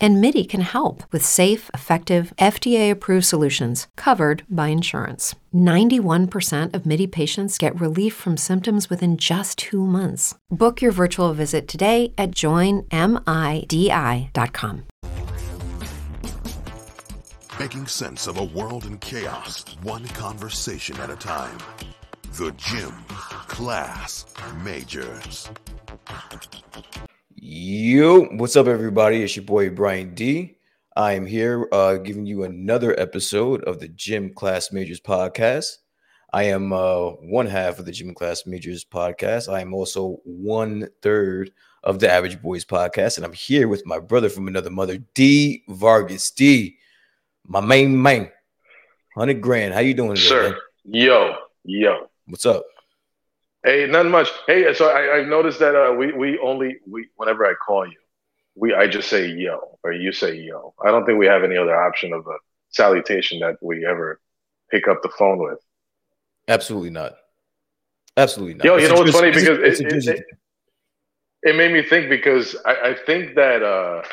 and Midi can help with safe, effective, FDA-approved solutions covered by insurance. 91% of Midi patients get relief from symptoms within just 2 months. Book your virtual visit today at joinmidi.com. Making sense of a world in chaos, one conversation at a time. The Gym Class Majors. Yo, what's up, everybody? It's your boy Brian D. I am here giving you another episode of the Gym Class Majors podcast. I am one half of the Gym Class Majors podcast. I am also 1/3 of the Average Boys podcast. And I'm here with my brother from another mother, D. Vargas. D, my main, $100,000. How you doing today, sir? Man? Yo. What's up? Hey, nothing much. Hey, so I noticed that we only whenever I call you, I just say yo, or you say yo. I don't think we have any other option of a salutation that we ever pick up the phone with. Absolutely not. Yo, you know what's funny? Because it made me think, because I think that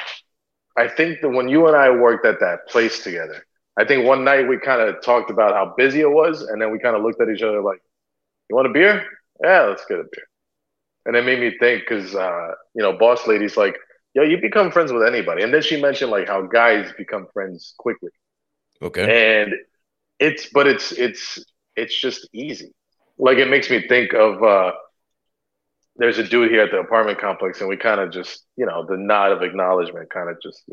when you and I worked at that place together, I think one night we kind of talked about how busy it was, and then we kind of looked at each other like, you want a beer? Yeah, let's get a beer. And it made me think, because, boss lady's like, yo, you become friends with anybody. And then she mentioned like how guys become friends quickly. Okay. And it's just easy. Like, it makes me think of there's a dude here at the apartment complex, and we kind of just, the nod of acknowledgement, kind of just,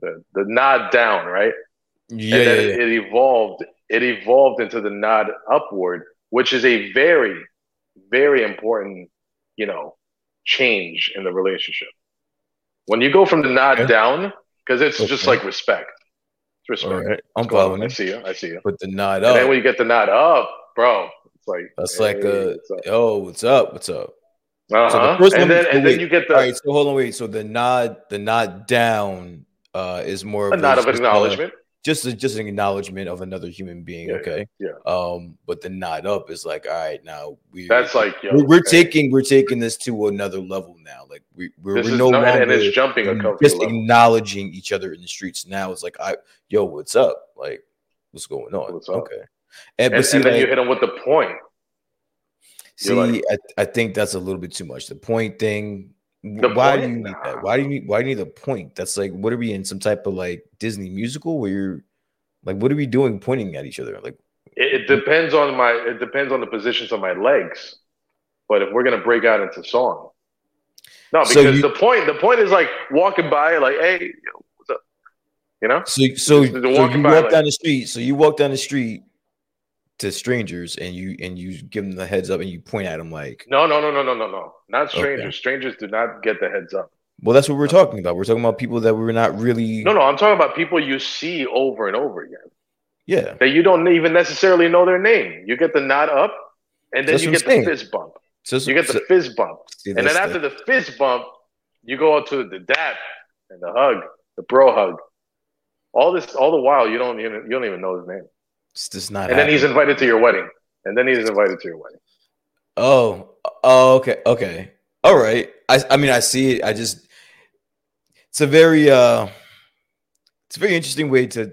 the nod down, right? Yeah. And then it evolved into the nod upward, which is a very, very important, change in the relationship. When you go from the nod down, because it's just like respect. It's respect. Right. I'm following you. I see you. But the nod up. And then when you get the nod up, bro, it's like, what's up? Uh-huh. So the first and then you get the. All right, so hold on, wait. So the nod down is more of a nod of acknowledgement. Just an acknowledgement of another human being, yeah, okay? Yeah. But the nod up is like, all right, now we're taking this to another level now. Like we're acknowledging each other in the streets now. It's like, yo, what's up? Like, what's going on? What's up? Okay. And then you hit them with the point. See, like, I think that's a little bit too much. The point thing. Why do you need that? Why do you need a point? That's like, what are we in, some type of like Disney musical where you're like, what are we doing pointing at each other? Like, it depends on the positions of my legs. But if we're gonna break out into song, no, because the point is like walking by, like, hey, what's up? You walk down the street to strangers, and you give them the heads up, and you point at them like, no, not strangers. Okay. Strangers do not get the heads up. Well, that's what we're talking about. We're talking about people that we're not really. No, I'm talking about people you see over and over again. Yeah, that you don't even necessarily know their name. You get the nod up, and then you get the fist bump. And then after the fist bump, you go up to the dap and the hug, the bro hug. All this, all the while, you don't even know his name. It's just not. And then he's invited to your wedding. Oh, okay. All right. I mean, I see it. It's a very interesting way to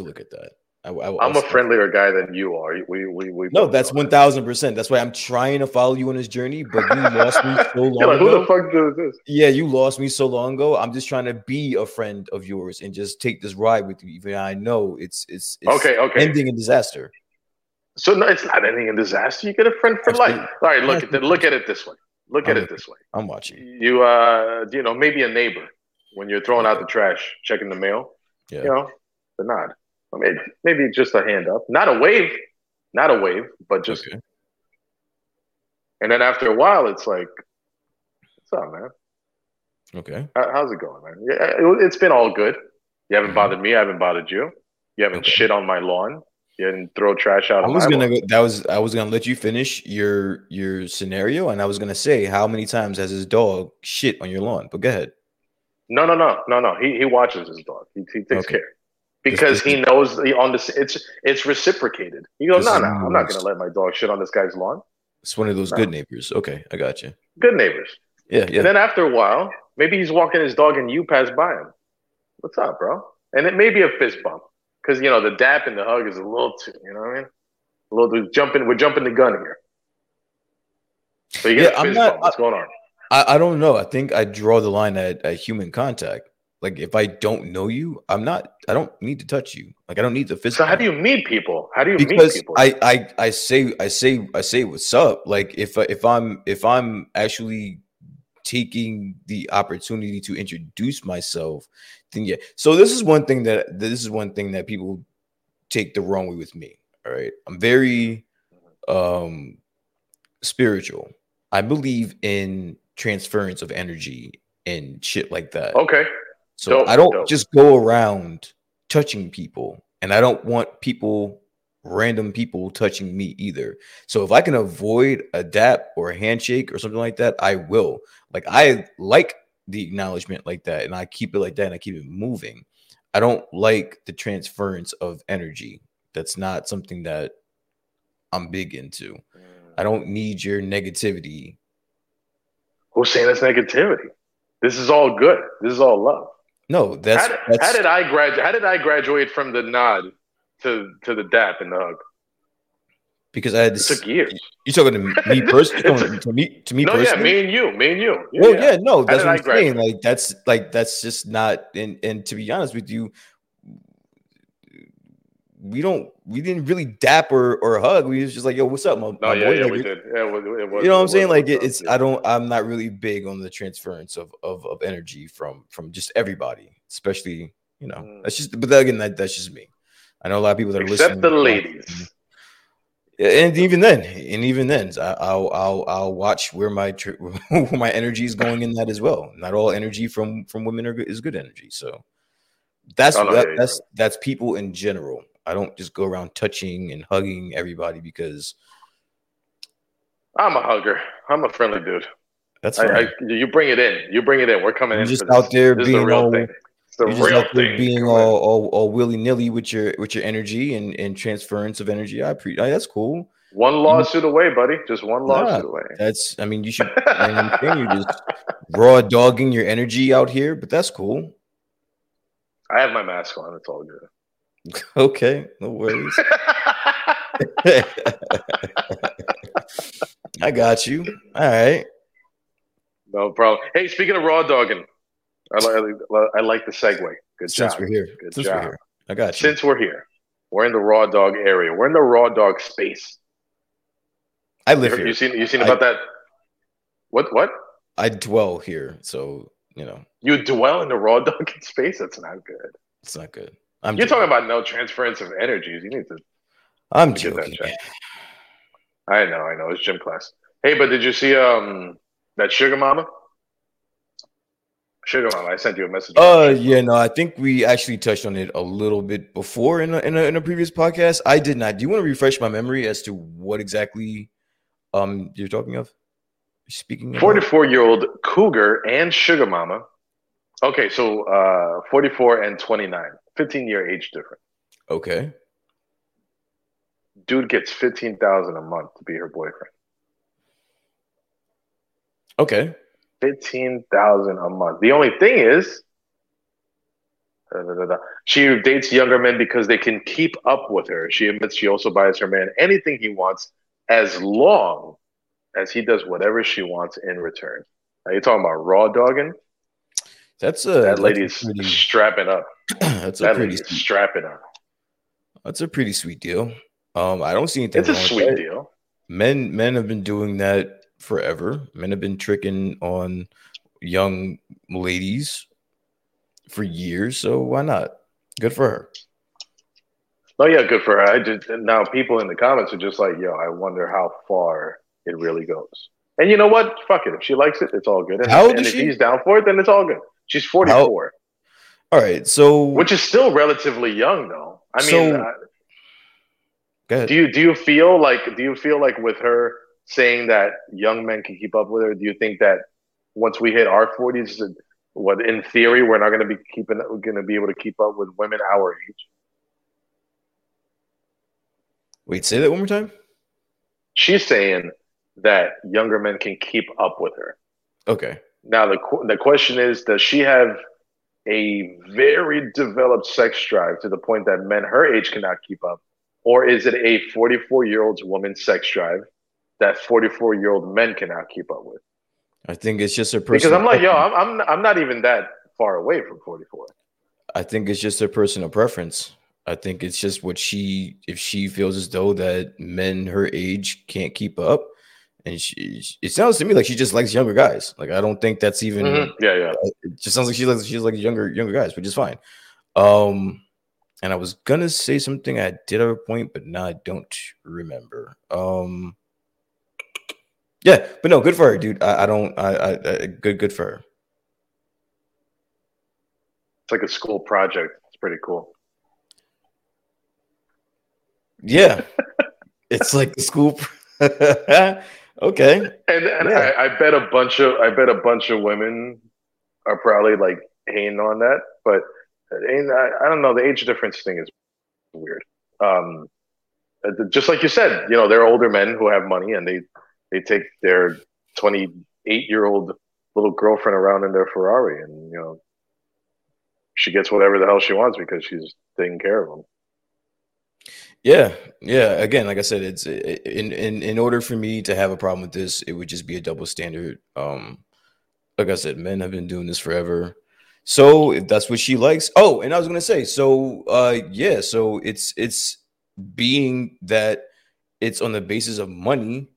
look at that. I'm a friendlier guy than you are. We no, that's 1,000%. That's why I'm trying to follow you on this journey, but you lost me so long ago. Who the fuck does this? Yeah, you lost me so long ago. I'm just trying to be a friend of yours and just take this ride with you. Even I know it's okay. Ending in disaster. So no, it's not ending in disaster. You get a friend for life. All right, look at it this way. I'm watching. You maybe a neighbor when you're throwing out the trash, checking the mail. Yeah. The nod. I mean, maybe just a hand up, not a wave, but just. Okay. And then after a while, it's like, "What's up, man? Okay, how's it going, man? Yeah, it's been all good. You haven't bothered me. I haven't bothered you. You haven't shit on my lawn. You didn't throw trash out. I was gonna let you finish your scenario, and I was gonna say, how many times has his dog shit on your lawn? But go ahead. No. He watches his dog. He takes care. Because he knows it's reciprocated. He goes, no, I'm not going to let my dog shit on this guy's lawn. It's one of those good neighbors. Okay, I got you. Good neighbors. Yeah. And then after a while, maybe he's walking his dog and you pass by him. What's up, bro? And it may be a fist bump because, you know, the dap and the hug is a little too, you know what I mean? A little jumping. We're jumping the gun here. So you get a fist bump. What's going on? I don't know. I think I draw the line at human contact. Like, if I don't know you, I don't need to touch you. Like, I don't need the physical. So how do you meet people? I say what's up. Like, if I'm actually taking the opportunity to introduce myself, then yeah. So this is one thing that people take the wrong way with me. All right. I'm very spiritual. I believe in transference of energy and shit like that. Okay. So dope, I don't just go around touching people, and I don't want random people touching me either. So if I can avoid a dap or a handshake or something like that, I will. Like, I like the acknowledgement like that, and I keep it like that, and I keep it moving. I don't like the transference of energy. That's not something that I'm big into. I don't need your negativity. Who's saying that's negativity? This is all good. This is all love. No, that's... How did I graduate from the nod to the dap and the hug? Because I had this. It took years. You're talking to me personally. Yeah, me and you. Yeah, well, yeah, no, that's what I'm saying. Like, that's just not. And to be honest with you, we didn't really dap or hug. We was just like, yo, what's up, my boy? Yeah, we did. Yeah, it was, you know what I'm saying? Like, I'm not really big on the transference of energy from just everybody, especially, you know. That's just, but again, that's just me. I know a lot of people that are listening. Except the ladies. And even then, I'll watch where my energy is going in that as well. Not all energy from women is good energy. So that's people in general. I don't just go around touching and hugging everybody because I'm a hugger. I'm a friendly dude. That's right. You bring it in. We're coming in. Just out there being real thing. You're just out there being all willy nilly with your energy and transference of energy. That's cool. One lawsuit away, buddy. Just one lawsuit away. That's. I mean, you should. You're just raw dogging your energy out here, but that's cool. I have my mask on. It's all good. Okay, no worries. I got you. All right. No problem. Hey, speaking of raw dogging, I like the segue. Good job. Since we're here. I got you. Since we're here. We're in the raw dog area. We're in the raw dog space. I live here. You seen about that? What? I dwell here, so, you know. You dwell in the raw dog space? That's not good. It's not good. You're talking about no transference of energies. You need to. I'm joking. Get that check. I know. It's gym class. Hey, but did you see that Sugar Mama? I sent you a message. I think we actually touched on it a little bit before in a previous podcast. I did not. Do you want to refresh my memory as to what exactly you're talking of? Speaking of 44-year-old cougar and Sugar Mama. Okay, so 44 and 29. 15-year age difference. Okay. Dude gets $15,000 a month to be her boyfriend. Okay. $15,000 a month. The only thing is, she dates younger men because they can keep up with her. She admits she also buys her man anything he wants as long as he does whatever she wants in return. Now, you're talking about raw dogging? That lady's strapping up. That's a pretty sweet deal. I don't see anything. It's wrong a sweet with that. Deal. Men have been doing that forever. Men have been tricking on young ladies for years. So why not? Good for her. Oh yeah, good for her. Now people in the comments are just like, "Yo, I wonder how far it really goes." And you know what? Fuck it. If she likes it, it's all good. And, if he's down for it, then it's all good. She's 44. All right, so which is still relatively young, though. I mean, go ahead. Do you feel like with her saying that young men can keep up with her? Do you think that once we hit our 40s, what in theory we're not going to be able to keep up with women our age. Wait, say that one more time. She's saying that younger men can keep up with her. Okay. Now the question is, does she have a very developed sex drive to the point that men her age cannot keep up, or is it a 44-year-old woman's sex drive that 44-year-old men cannot keep up with? I think it's just her personal. Because I'm like, preference. Yo, I'm not even that far away from 44. I think it's just her personal preference. I think it's just what she, if she feels as though that men her age can't keep up, and she, it sounds to me like she just likes younger guys. Like, I don't think that's even, It just sounds like she likes younger guys, which is fine. And I was gonna say something. I did have a point, but now I don't remember. Yeah, but no, good for her, dude. Good for her. It's like a school project. It's pretty cool. Yeah, it's like the school. Okay, and yeah. I bet a bunch of women are probably like hating on that, but I don't know. The age difference thing is weird. Just like you said, you know, they're older men who have money, and they take their 28-year-old little girlfriend around in their Ferrari, and you know, she gets whatever the hell she wants because she's taking care of them. Yeah. Again, like I said, it's in order for me to have a problem with this, it would just be a double standard. Like I said, men have been doing this forever. So if that's what she likes. Oh, and I was going to say, so it's being that it's on the basis of money.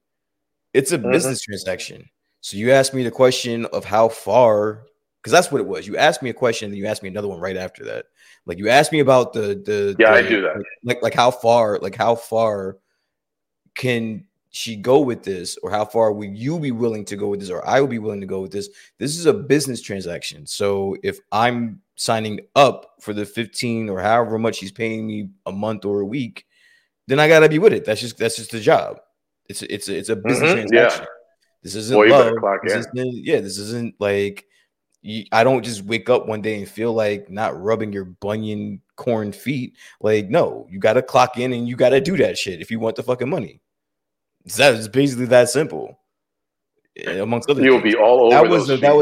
It's a business transaction. So you asked me the question of how far, because that's what it was. You asked me a question, and then you asked me another one right after that. Like, you asked me about I do that. Like how far can she go with this, or how far would you be willing to go with this, or I would be willing to go with this. This is a business transaction. So if I'm signing up for the 15 or however much she's paying me a month or a week, then I gotta be with it. That's just the job. It's a business transaction. Yeah. This isn't love. This isn't like. I don't just wake up one day and feel like not rubbing your bunion corn feet. Like, no, you got to clock in and you got to do that shit if you want the fucking money. It's basically that simple. Amongst other things. You'll be all over those. That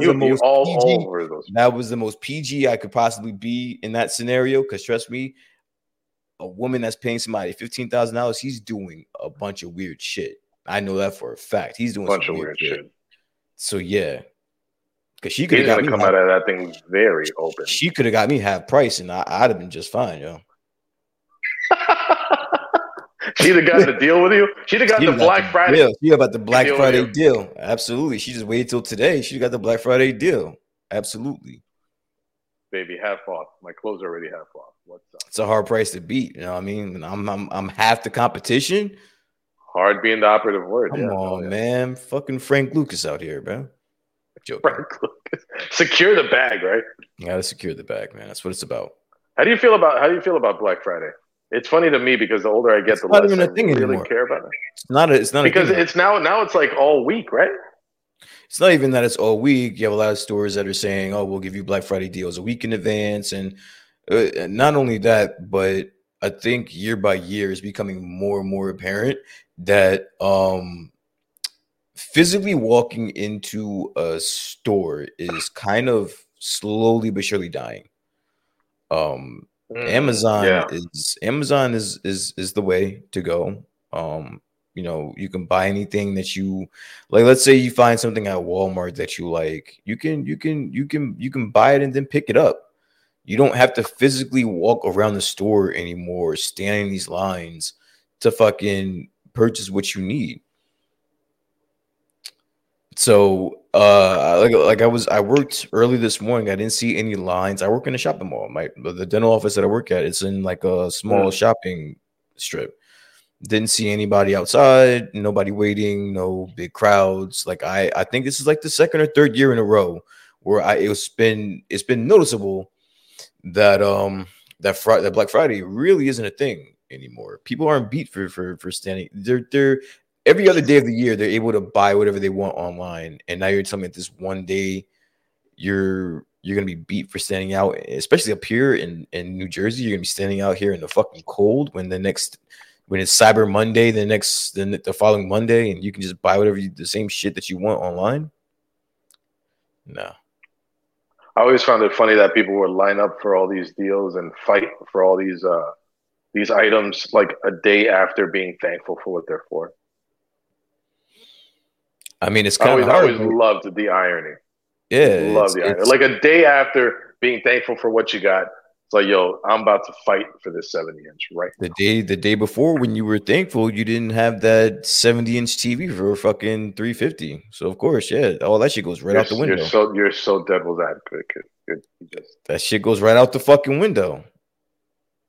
was the most PG I could possibly be in that scenario. Because trust me, a woman that's paying somebody $15,000, he's doing a bunch of weird shit. I know that for a fact. He's doing a bunch of weird shit. So yeah. Because she could have come out of that thing very open. She could have got me half price, and I'd have been just fine, yo. She'd have gotten the deal with you. She'd have gotten the Black Friday deal. She got the Black Friday deal. Absolutely. She just waited till today. She got the Black Friday deal. Absolutely. Baby, half off. My clothes are already half off. What's up? It's a hard price to beat. You know what I mean? I'm half the competition. Hard being the operative word. Come on, man. Fucking Frank Lucas out here, bro. Secure the bag, right? You gotta secure the bag, man. That's what it's about. How do you feel about Black Friday? It's funny to me because the older I get, the less I really care about it. It's not because it's now it's like all week, right? It's not even that it's all week. You have a lot of stores that are saying, "Oh, we'll give you Black Friday deals a week in advance," and not only that, but I think year by year is becoming more and more apparent that physically walking into a store is kind of slowly but surely dying. Amazon is the way to go. You know, you can buy anything that you like. Let's say you find something at Walmart that you like, you can buy it and then pick it up. You don't have to physically walk around the store anymore, stand in these lines to fucking purchase what you need. So, I worked early this morning. I didn't see any lines. I work in a shopping mall. The dental office that I work at, it's in like a small shopping strip. Didn't see anybody outside, nobody waiting, no big crowds. Like I think this is like the second or third year in a row where it's been noticeable that that Black Friday really isn't a thing anymore. People aren't beat for standing. They're every other day of the year, they're able to buy whatever they want online. And now you're telling me that this one day, you're You're going to be beat for standing out, especially up here in New Jersey. You're going to be standing out here in the fucking cold when it's Cyber Monday, the following Monday, and you can just buy the same shit that you want online. No. I always found it funny that people would line up for all these deals and fight for all these items like a day after being thankful for what they're for. I mean, it's kind of hard. I always loved the irony. Yeah. Love the irony. Like a day after being thankful for what you got. It's like, yo, I'm about to fight for this 70-inch right now. The day before when you were thankful, you didn't have that 70-inch TV for fucking $350. So of course, yeah, all that shit goes right out the window. You're so devil's advocate. That shit goes right out the fucking window.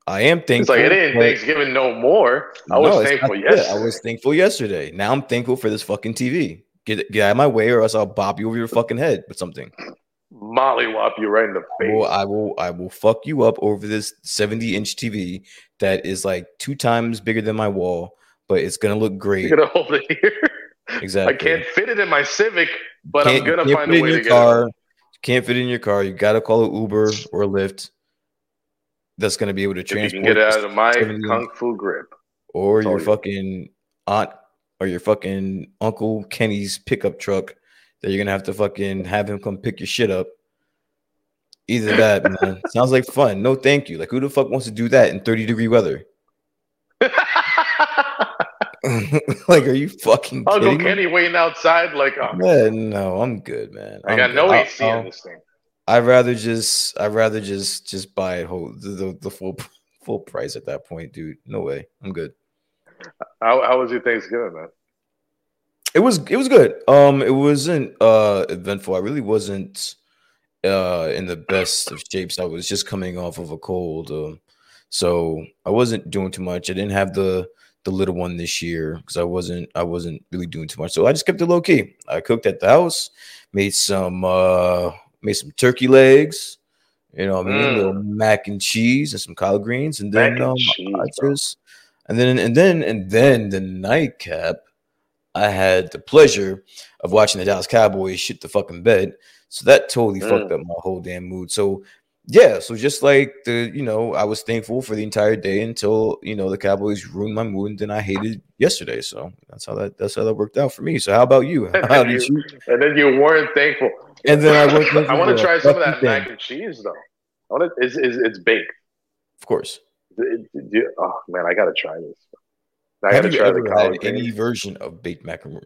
I am thankful. It's like it ain't Thanksgiving no more. I was thankful yesterday. Now I'm thankful for this fucking TV. Get out of my way, or else I'll bop you over your fucking head with something. Mollywop you right in the face. I will fuck you up over this 70-inch TV that is like 2 times bigger than my wall, but it's gonna look great. You're gonna hold it here. Exactly. I can't fit it in my Civic, but I'm gonna find a way to get it. Can't fit it in your car. You gotta call an Uber or Lyft. That's gonna be able to transport. You can get out of my kung fu grip, or your fucking aunt. Or your fucking Uncle Kenny's pickup truck that you're gonna have to fucking have him come pick your shit up. Either that, man. Sounds like fun. No, thank you. Like, who the fuck wants to do that in 30-degree weather? Like, are you fucking kidding Uncle Kenny me? Waiting outside? Like, yeah, no, I'm good, man. I got no AC in this thing. I'd rather just buy it whole the full price at that point, dude. No way, I'm good. How was your Thanksgiving, man? It was good. It wasn't eventful. I really wasn't in the best of shapes. I was just coming off of a cold, so I wasn't doing too much. I didn't have the little one this year because I wasn't really doing too much. So I just kept it low key. I cooked at the house, made some turkey legs, you know, a little mac and cheese and some collard greens, and then And then the nightcap, I had the pleasure of watching the Dallas Cowboys shit the fucking bed. So that totally fucked up my whole damn mood. So yeah, so just like I was thankful for the entire day until the Cowboys ruined my mood, and then I hated yesterday. So that's how that worked out for me. So how about you? And then you weren't thankful. And then I went. I want to try some of that mac and cheese though. It's baked, of course. Oh man, I gotta try this. Have you ever had any version of baked mac and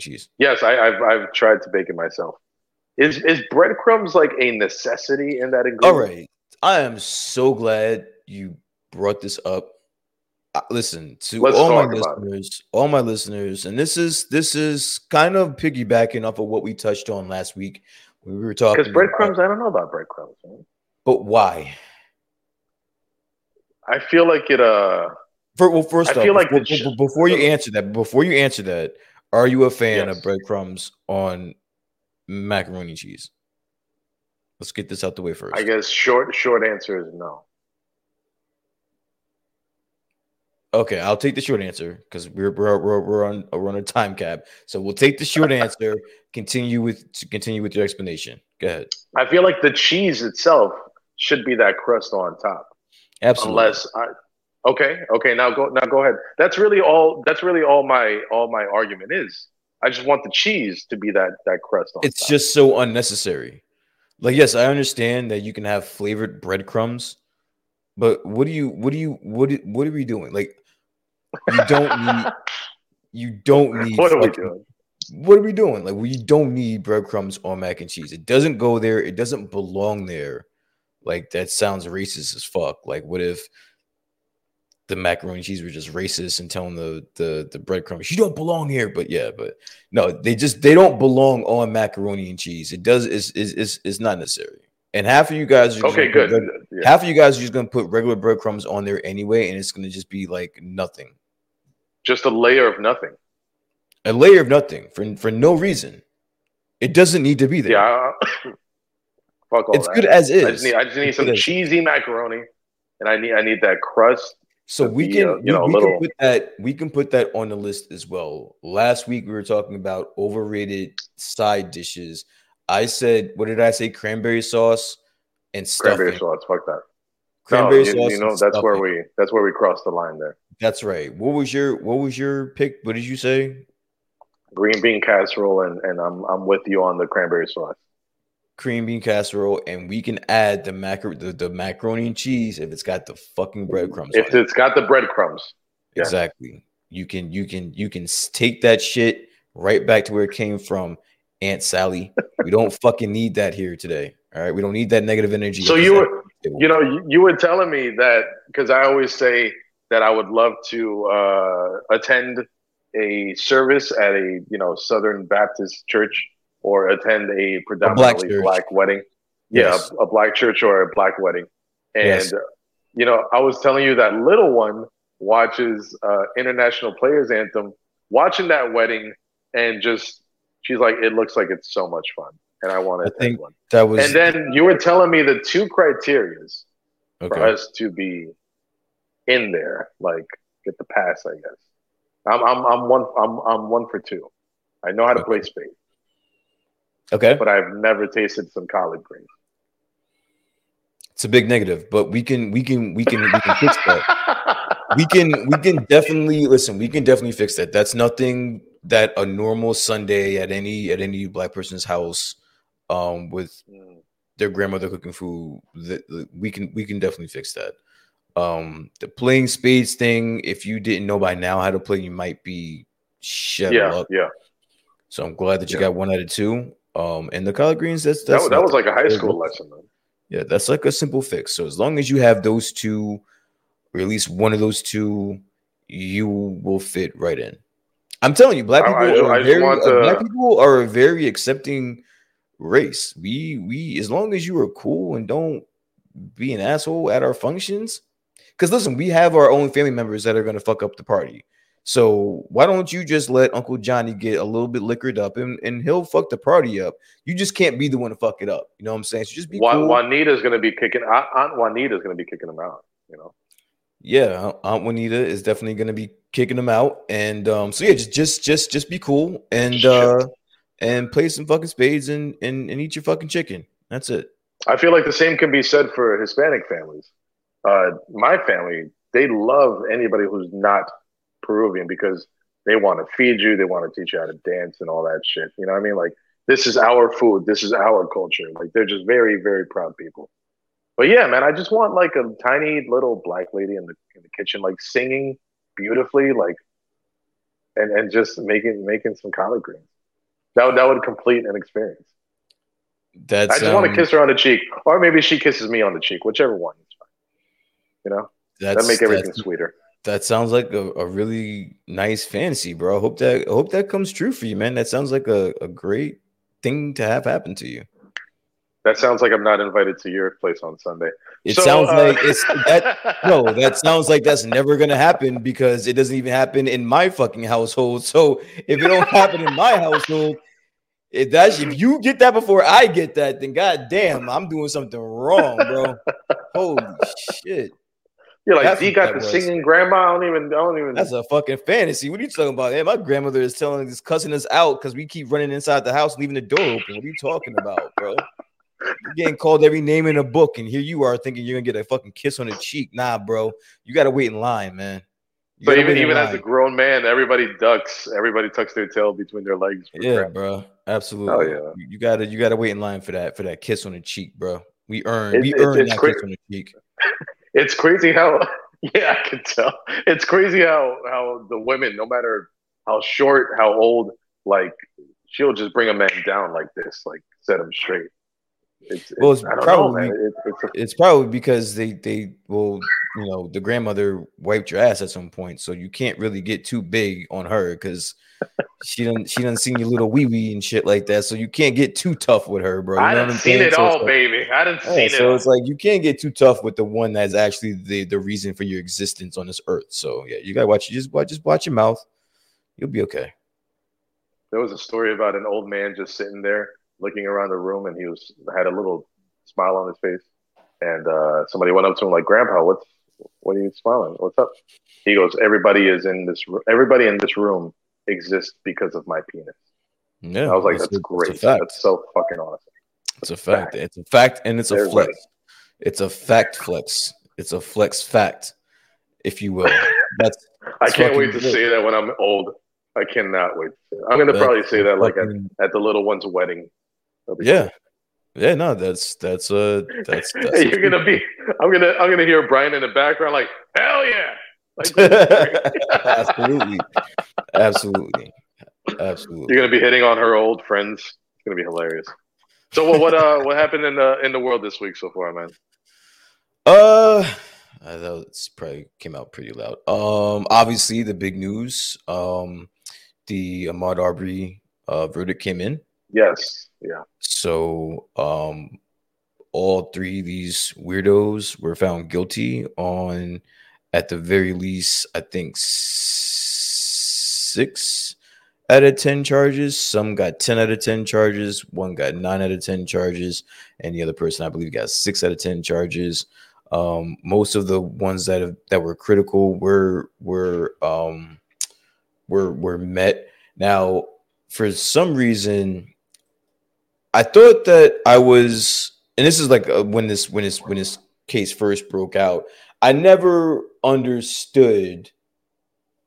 cheese? Yes, I've tried to bake it myself. Is breadcrumbs like a necessity in that ingredient? All right, I am so glad you brought this up. Listen to all my listeners, and this is kind of piggybacking off of what we touched on last week when we were talking. Because breadcrumbs, I don't know about breadcrumbs, man. But why? I feel like it. Before you answer that, are you a fan of breadcrumbs on macaroni and cheese? Let's get this out the way first. I guess short answer is no. Okay, I'll take the short answer because we're on a time cap. So we'll take the short answer. Continue with your explanation. Go ahead. I feel like the cheese itself should be that crust on top. Absolutely. Now go ahead. That's really all my argument is. I just want the cheese to be that crust on top. Just so unnecessary. Like, yes, I understand that you can have flavored breadcrumbs, but what are we doing? Like, you don't need what are we doing? What are we doing? Like, we don't need breadcrumbs on mac and cheese. It doesn't go there, it doesn't belong there. Like, that sounds racist as fuck. Like, what if the macaroni and cheese were just racist and telling the breadcrumbs, you don't belong here? But no, they don't belong on macaroni and cheese. It does is not necessary. And half of you guys are just gonna put regular breadcrumbs on there anyway, and it's gonna just be like nothing. Just a layer of nothing. A layer of nothing for no reason. It doesn't need to be there. Yeah. Fuck all it's that. Good as is. I just need some cheesy macaroni, and I need that crust. So we can put that on the list as well. Last week we were talking about overrated side dishes. I said, what did I say? Cranberry sauce and stuffing. Cranberry sauce, fuck that. Cranberry sauce. You know, that's where we crossed the line there. That's right. What was your pick? What did you say? Green bean casserole, and I'm with you on the cranberry sauce. Green bean casserole, and we can add the macaroni and cheese if it's got the fucking breadcrumbs. If it's got the breadcrumbs, yeah. Exactly. You can take that shit right back to where it came from, Aunt Sally. We don't fucking need that here today. All right, we don't need that negative energy. So you were telling me that, because I always say that I would love to attend a service at a Southern Baptist church, or attend a predominantly black wedding. Yeah, yes. a black church or a black wedding. And, yes. I was telling you that little one watches International Players Anthem, watching that wedding, and just, she's like, it looks like it's so much fun. And I want to attend one. And then you were telling me the two criterias for us to be in there, like get the pass, I guess. I'm one for two. I know how to play spades. Okay, but I've never tasted some collard greens. It's a big negative, but we can fix that. We can definitely listen. We can definitely fix that. That's nothing that a normal Sunday at any black person's house, with their grandmother cooking food, we can definitely fix that. The playing spades thing. If you didn't know by now how to play, you might be shut up. Yeah. So I'm glad that you got one out of two. And the collard greens, that was like a high school lesson, man. Yeah, that's like a simple fix. So as long as you have those two, or at least one of those two, you will fit right in. I'm telling you, black people are a very accepting race. We as long as you are cool and don't be an asshole at our functions, because listen, we have our own family members that are going to fuck up the party. So why don't you just let Uncle Johnny get a little bit liquored up and he'll fuck the party up. You just can't be the one to fuck it up. You know what I'm saying? So just be cool. Aunt Juanita is going to be kicking him out, Yeah, Aunt Juanita is definitely going to be kicking him out. And just be cool and play some fucking spades and eat your fucking chicken. That's it. I feel like the same can be said for Hispanic families. My family, they love anybody who's not Peruvian, because they want to feed you, they want to teach you how to dance and all that shit. You know what I mean? Like, this is our food, this is our culture. Like, they're just very, very proud people. But yeah, man, I just want like a tiny little black lady in the kitchen, like singing beautifully, like and just making some collard greens. That would complete an experience. That's, I just want to kiss her on the cheek, or maybe she kisses me on the cheek, whichever one is fine. That make everything sweeter. That sounds like a really nice fantasy, bro. I hope that comes true for you, man. That sounds like a great thing to have happen to you. That sounds like I'm not invited to your place on Sunday. That sounds like that's never going to happen, because it doesn't even happen in my fucking household. So if it don't happen in my household, if you get that before I get that, then goddamn, I'm doing something wrong, bro. Holy shit. You're like, that's, D got the singing grandma. I don't even. That's a fucking fantasy. What are you talking about? Man, my grandmother is cussing us out because we keep running inside the house, leaving the door open. What are you talking about, bro? You're getting called every name in a book, and here you are thinking you're gonna get a fucking kiss on the cheek. Nah, bro, you gotta wait in line, man. But even as a grown man, everybody ducks. Everybody tucks their tail between their legs. Yeah, grandma. Bro, absolutely. Oh, yeah. You gotta wait in line for that kiss on the cheek, bro. We earn that kiss on the cheek. It's crazy how, yeah, I can tell. It's crazy how the women, no matter how short, how old, like, she'll just bring a man down like this, like set him straight. It's probably because they the grandmother wiped your ass at some point, so you can't really get too big on her because she done seen your little wee wee and shit like that, so you can't get too tough with her, bro. I done seen it all, baby. I done seen it. So it's like you can't get too tough with the one that's actually the reason for your existence on this earth. So yeah, you gotta watch. Just watch your mouth. You'll be okay. There was a story about an old man just sitting there, looking around the room, and he had a little smile on his face. And somebody went up to him like, "Grandpa, what are you smiling? What's up?" He goes, "Everybody in this room exists because of my penis." Yeah, and I was like, that's great. It's a fact. That's so fucking awesome. It's a fact. It's a fact, and it's a flex. Right. It's a fact flex. It's a flex fact, if you will. I can't wait to say that when I'm old. I cannot wait. I'm going to probably say that like at the little one's wedding. Yeah. Cool. Yeah, no, that's hey, you're gonna be. I'm gonna hear Brian in the background like, hell yeah, like, absolutely. You're gonna be hitting on her old friends. It's gonna be hilarious. So, what happened in the world this week so far, man? That probably came out pretty loud. Obviously the big news. The Ahmaud Arbery verdict came in. Yes. Yeah. So, all three of these weirdos were found guilty on, at the very least, I think 6 out of 10 charges. Some got 10 out of 10 charges. One got 9 out of 10 charges, and the other person, I believe, got 6 out of 10 charges. Most of the ones that were critical were met. Now, for some reason, I thought that I was, and this is like when this case first broke out, I never understood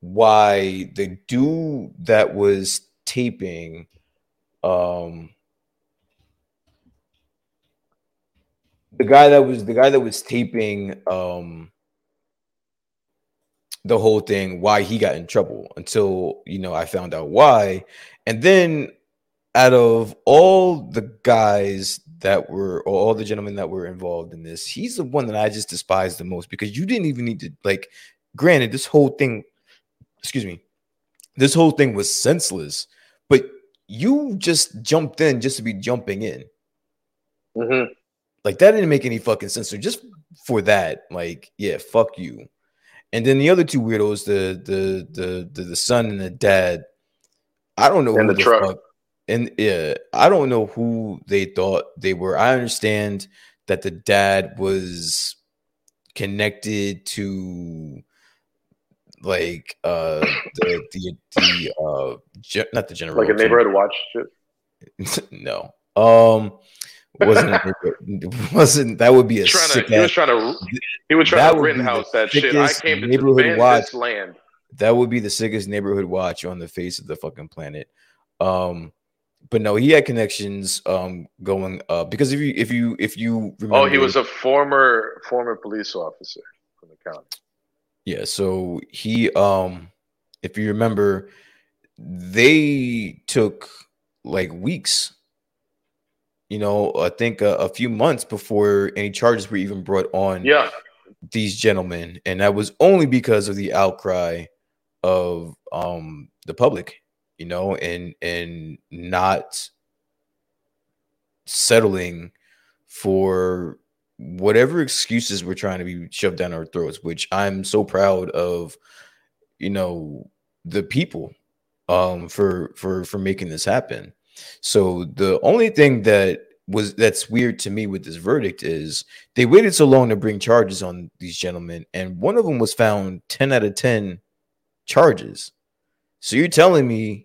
why the dude that was taping, the guy that was taping the whole thing, why he got in trouble until, I found out why. And then, out of all the guys all the gentlemen that were involved in this, he's the one that I just despise the most, because you didn't even need to, like, granted, this whole thing was senseless, but you just jumped in just to be jumping in. Mm-hmm. Like, that didn't make any fucking sense. So just for that, like, yeah, fuck you. And then the other two weirdos, the son and the dad, I don't know. And the truck. Fuck. And yeah, I don't know who they thought they were. I understand that the dad was connected to, like, not the general, like, a neighborhood watch shit. No, wasn't that would be a sick ass, he was trying to Rittenhouse that shit. I came to neighborhood watch this land. That would be the sickest neighborhood watch on the face of the fucking planet. But no, he had connections going up, because if you remember, he was a former police officer from the county. Yeah, so he if you remember, they took like weeks, I think a few months before any charges were even brought on these gentlemen, and that was only because of the outcry of the public. And not settling for whatever excuses were trying to be shoved down our throats, which I'm so proud of, the people for making this happen. So the only thing that's weird to me with this verdict is they waited so long to bring charges on these gentlemen, and one of them was found 10 out of 10 charges. So you're telling me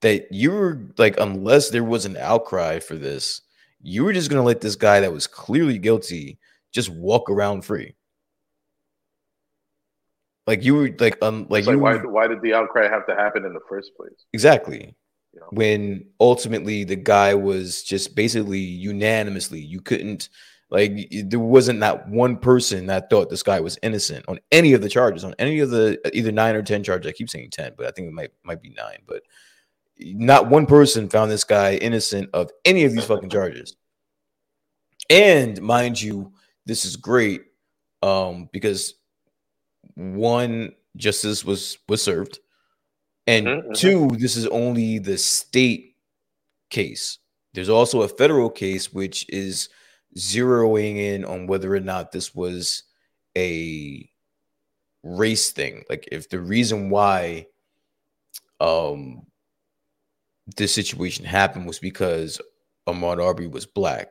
that you were like, unless there was an outcry for this, you were just going to let this guy that was clearly guilty just walk around free? Like, you were like, why did the outcry have to happen in the first place? Exactly. When ultimately the guy was just basically unanimously, you couldn't, like, there wasn't that one person that thought this guy was innocent on any of the charges, on any of the either 9 or 10 charges. I keep saying 10, but I think it might be 9. But not one person found this guy innocent of any of these fucking charges. And mind you, this is great because one, justice was served, and two, this is only the state case. There's also a federal case which is zeroing in on whether or not this was a race thing, like if the reason why this situation happened was because Ahmaud Arbery was black,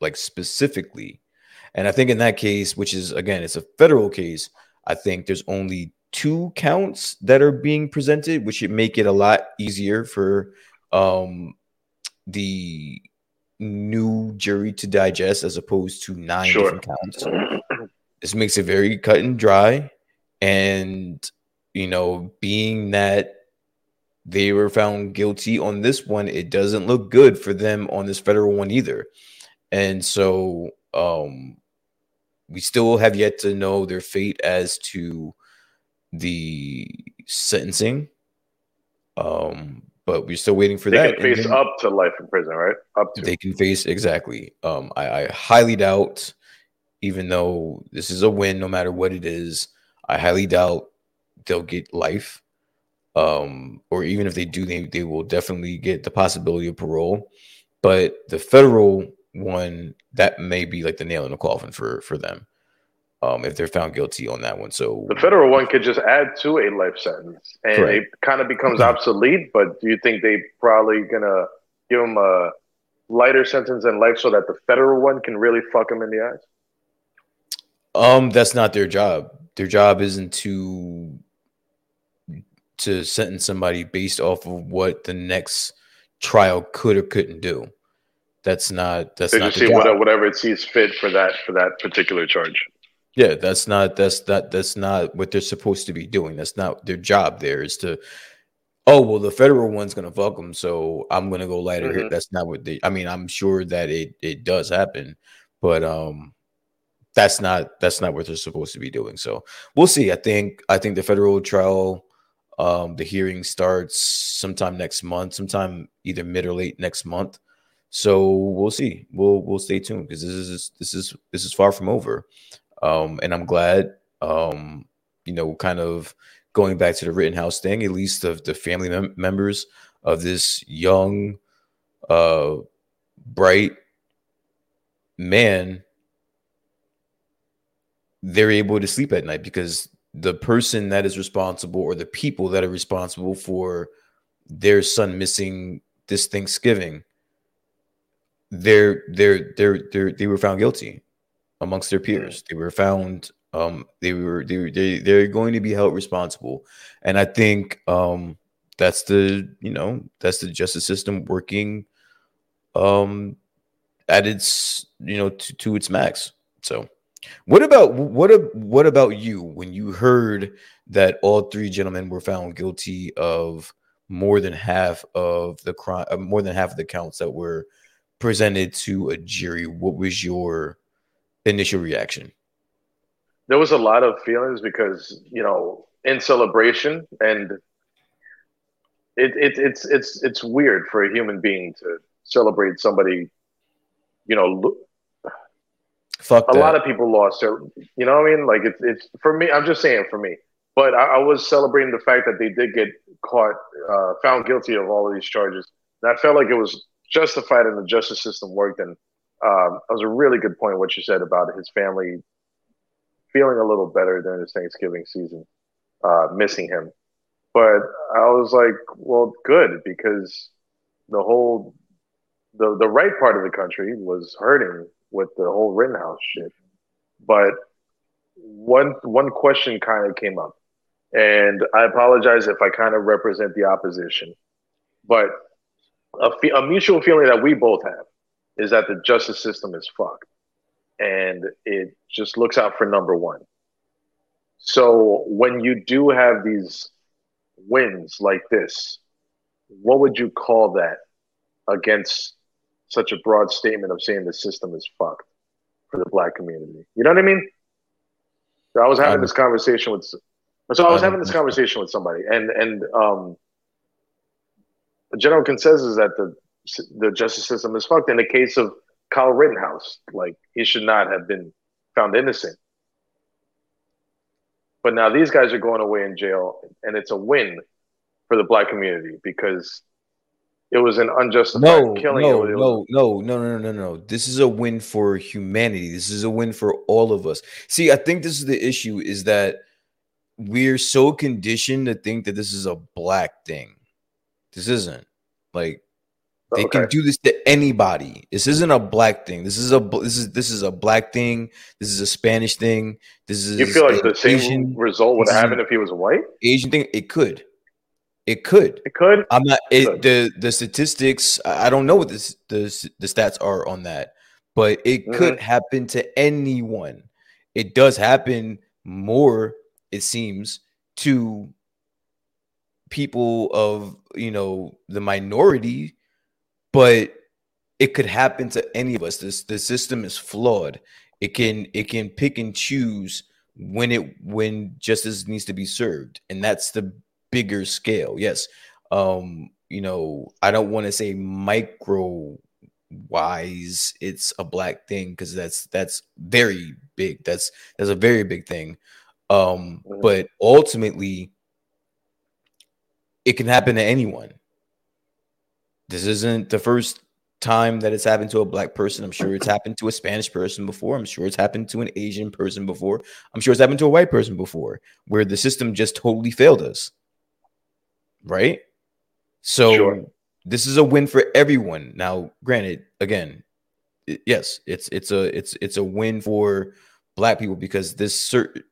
like specifically. And I think in that case, which is, again, it's a federal case, I think there's only 2 counts that are being presented, which should make it a lot easier for the new jury to digest as opposed to nine different counts. This makes it very cut and dry. And, you know, being that they were found guilty on this one, it doesn't look good for them on this federal one either. And so we still have yet to know their fate as to the sentencing. But we're still waiting for that. They can face up to life in prison, right? Up to. They can face, exactly. I highly doubt, even though this is a win, no matter what it is, I highly doubt they'll get life. Or even if they do, they will definitely get the possibility of parole. But the federal one, that may be like the nail in the coffin for them, if they're found guilty on that one. So the federal one could just add to a life sentence, and correct. It kind of becomes obsolete. But do you think they probably gonna give them a lighter sentence than life so that the federal one can really fuck them in the eyes? That's not their job. Their job isn't to sentence somebody based off of what the next trial could or couldn't do. That's not the job. Whatever it sees fit for that particular charge. Yeah, that's not what they're supposed to be doing. That's not their job. There is to, the federal one's gonna fuck them, so I'm gonna go lighter here. That's not what I'm sure that it does happen, but that's not what they're supposed to be doing. So we'll see. I think the federal trial, the hearing starts sometime either mid or late next month. So we'll see. We'll stay tuned, because this is far from over. And I'm glad, kind of going back to the Rittenhouse thing, at least of the family members of this young, bright man, they're able to sleep at night, because the person that is responsible, or the people that are responsible for their son missing this Thanksgiving, they were found guilty amongst their peers. They were found, they're going to be held responsible. And I think that's the justice system working at its, to its max. So what about you when you heard that all three gentlemen were found guilty of more than half of the counts that were presented to a jury? What was your initial reaction? There was a lot of feelings, because in celebration, and it's weird for a human being to celebrate somebody. Fuck that. A lot of people lost their, you know what I mean? Like it's for me. I'm just saying for me, but I was celebrating the fact that they did get caught, found guilty of all of these charges, and I felt like it was justified and the justice system worked. And that was a really good point what you said about his family feeling a little better during this Thanksgiving season, missing him. But I was like, well, good, because the right part of the country was hurting with the whole Rittenhouse shit. But one question kind of came up, and I apologize if I kind of represent the opposition, but a mutual feeling that we both have is that the justice system is fucked, and it just looks out for number one. So when you do have these wins like this, what would you call that against such a broad statement of saying the system is fucked for the black community? You know what I mean? So I was having this conversation with somebody, and the general consensus is that the justice system is fucked. In the case of Kyle Rittenhouse, like, he should not have been found innocent. But now these guys are going away in jail, and it's a win for the black community because it was an unjustified killing. No. This is a win for humanity. This is a win for all of us. See, I think this is the issue, is that we're so conditioned to think that this is a black thing. This isn't. Like, they can do this to anybody. This isn't a black thing. This is a black thing. This is a Spanish thing. This is. You feel like the same result would happen if he was white? Asian thing. It could. It could. It could. I'm not the statistics. I don't know what the stats are on that, but it could happen to anyone. It does happen more, it seems, to people of, you know, the minority, but it could happen to any of us. The system is flawed. It can pick and choose when justice needs to be served, and that's the bigger scale. Yes. You know, I don't want to say micro wise it's a black thing, because that's very big. That's a very big thing. But ultimately it can happen to anyone. This isn't the first time that it's happened to a black person. I'm sure it's happened to a Spanish person before. I'm sure it's happened to an Asian person before. I'm sure it's happened to a white person before, where the system just totally failed us. Right? So This is a win for everyone. Now, granted, again, yes, it's a win for black people, because this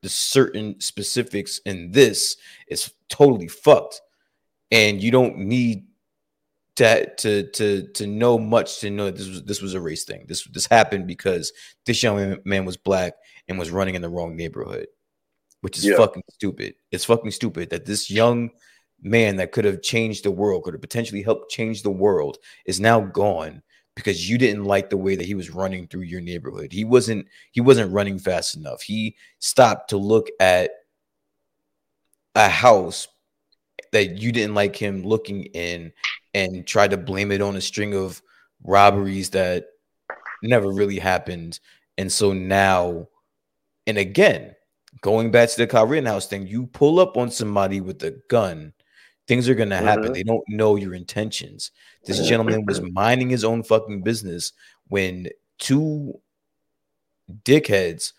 certain specifics in this is totally fucked, and you don't need to know much to know that this was a race thing. This happened because this young man was black and was running in the wrong neighborhood, which is fucking stupid. It's fucking stupid that this young man that could have changed the world, could have potentially helped change the world, is now gone because you didn't like the way that he was running through your neighborhood. He wasn't running fast enough. He stopped to look at a house that you didn't like him looking in and tried to blame it on a string of robberies that never really happened. And so now, and again, going back to the Kyle Rittenhouse thing, you pull up on somebody with a gun, things are going to happen. They don't know your intentions. This gentleman was minding his own fucking business when two dickheads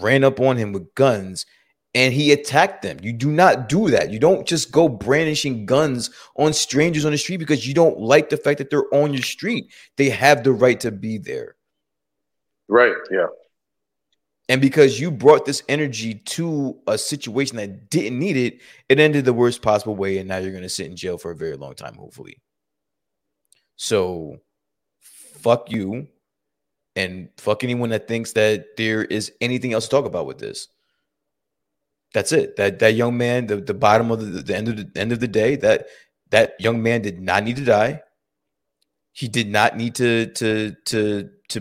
ran up on him with guns, and he attacked them. You do not do that. You don't just go brandishing guns on strangers on the street because you don't like the fact that they're on your street. They have the right to be there. Right, yeah. And because you brought this energy to a situation that didn't need it, it ended the worst possible way, and now you're going to sit in jail for a very long time, hopefully. So, fuck you, and fuck anyone that thinks that there is anything else to talk about with this. That's it. That young man, the bottom of the end of the day, that young man did not need to die. He did not need to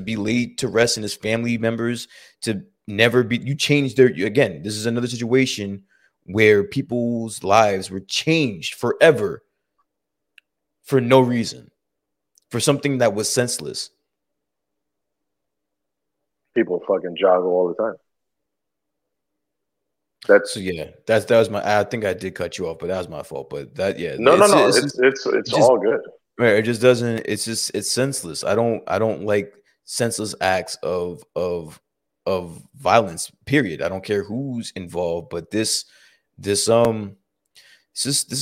be laid to rest, and his family members to never be. You changed again. This is another situation where people's lives were changed forever for no reason, for something that was senseless. People fucking joggle all the time. That was my. I think I did cut you off, but that was my fault. But that, yeah, no, it's just, all good. Right, it just doesn't. It's just it's senseless. I don't like senseless acts of violence. Period. I don't care who's involved, but this is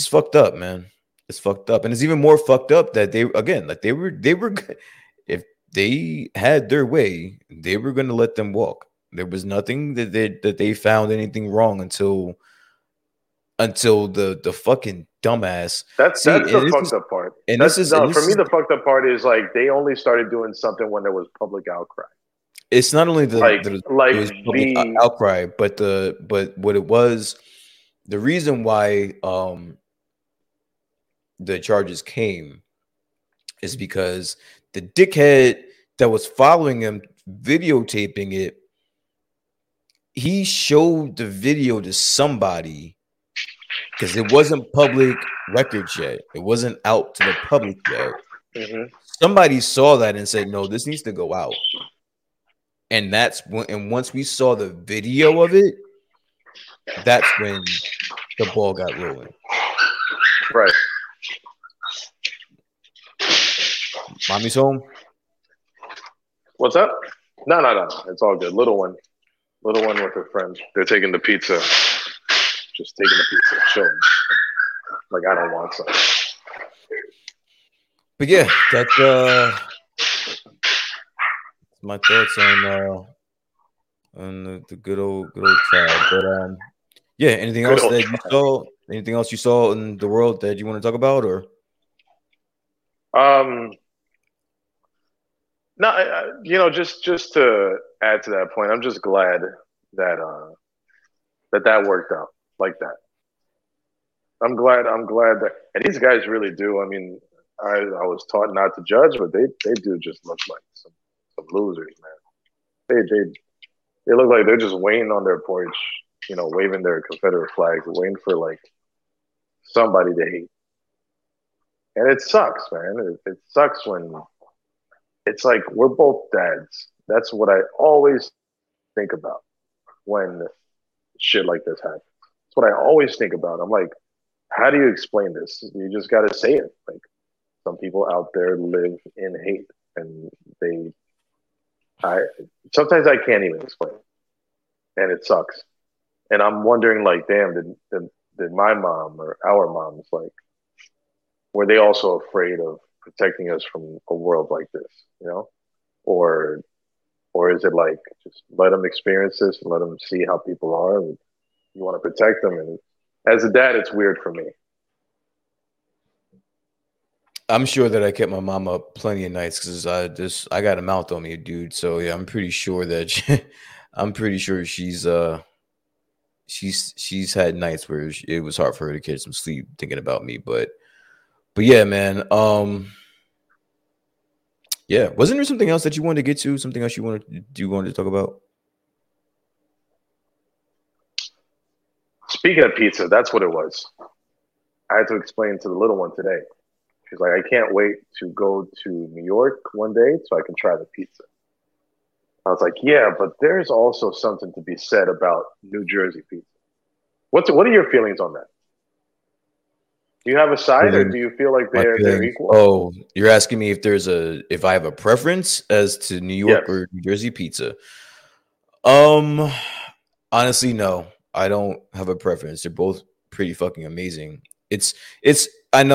fucked up, man. It's fucked up, and it's even more fucked up that they were if they had their way, they were going to let them walk. There was nothing that they found anything wrong until the fucking dumbass. That's the fucked up part. And this is for me. The fucked up part is like they only started doing something when there was public outcry. It's not only the outcry, but what it was, the reason why the charges came is because the dickhead that was following him, videotaping it, he showed the video to somebody because it wasn't public records yet. It wasn't out to the public yet. Mm-hmm. Somebody saw that and said, no, this needs to go out. And that's when, and once we saw the video of it, that's when the ball got rolling. Right. Mommy's home. What's up? No. It's all good. Little one with her friend. They're taking the pizza. Just taking the pizza. Chilling. Like, I don't want something. But yeah, that's my thoughts on the good old child. But yeah, anything else that you saw Anything else you saw in the world that you want to talk about, or? No, just to add to that point, I'm just glad that that worked out like that. I'm glad that, and these guys really do. I mean, I was taught not to judge, but they do just look like some losers, man. They look like they're just waiting on their porch, waving their Confederate flag, waiting for like somebody to hate. And it sucks, man. It sucks when it's like we're both dads. That's what I always think about when shit like this happens. That's what I always think about. I'm like, how do you explain this? You just got to say it. Like, some people out there live in hate, and sometimes I can't even explain it, and it sucks. And I'm wondering, like, damn, did my mom or our moms, like, were they also afraid of protecting us from a world like this, or is it like, just let them experience this and let them see how people are, and you want to protect them? And as a dad, it's weird for me. I'm sure that I kept my mom up plenty of nights because I got a mouth on me, dude. So yeah, I'm pretty sure that she's had nights where it was hard for her to catch some sleep thinking about me, but yeah, man. Yeah, wasn't there something else that you wanted to get to? Something else you wanted to talk about? Speaking of pizza, that's what it was. I had to explain to the little one today. She's like, I can't wait to go to New York one day so I can try the pizza. I was like, yeah, but there's also something to be said about New Jersey pizza. What are your feelings on that? Do you have a side, or do you feel like they're equal? Oh, you're asking me if I have a preference as to New York or New Jersey pizza. Honestly, no, I don't have a preference. They're both pretty fucking amazing. I've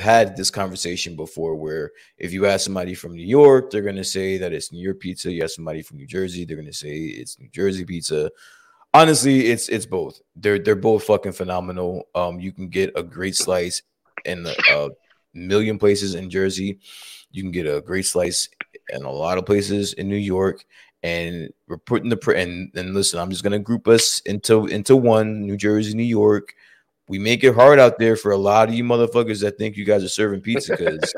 had this conversation before where if you ask somebody from New York, they're gonna say that it's New York pizza. You ask somebody from New Jersey, they're gonna say it's New Jersey pizza. Honestly, it's both. They're both fucking phenomenal. You can get a great slice in a million places in Jersey. You can get a great slice in a lot of places in New York. And we're putting and listen, I'm just gonna group us into one: New Jersey, New York. We make it hard out there for a lot of you motherfuckers that think you guys are serving pizza, because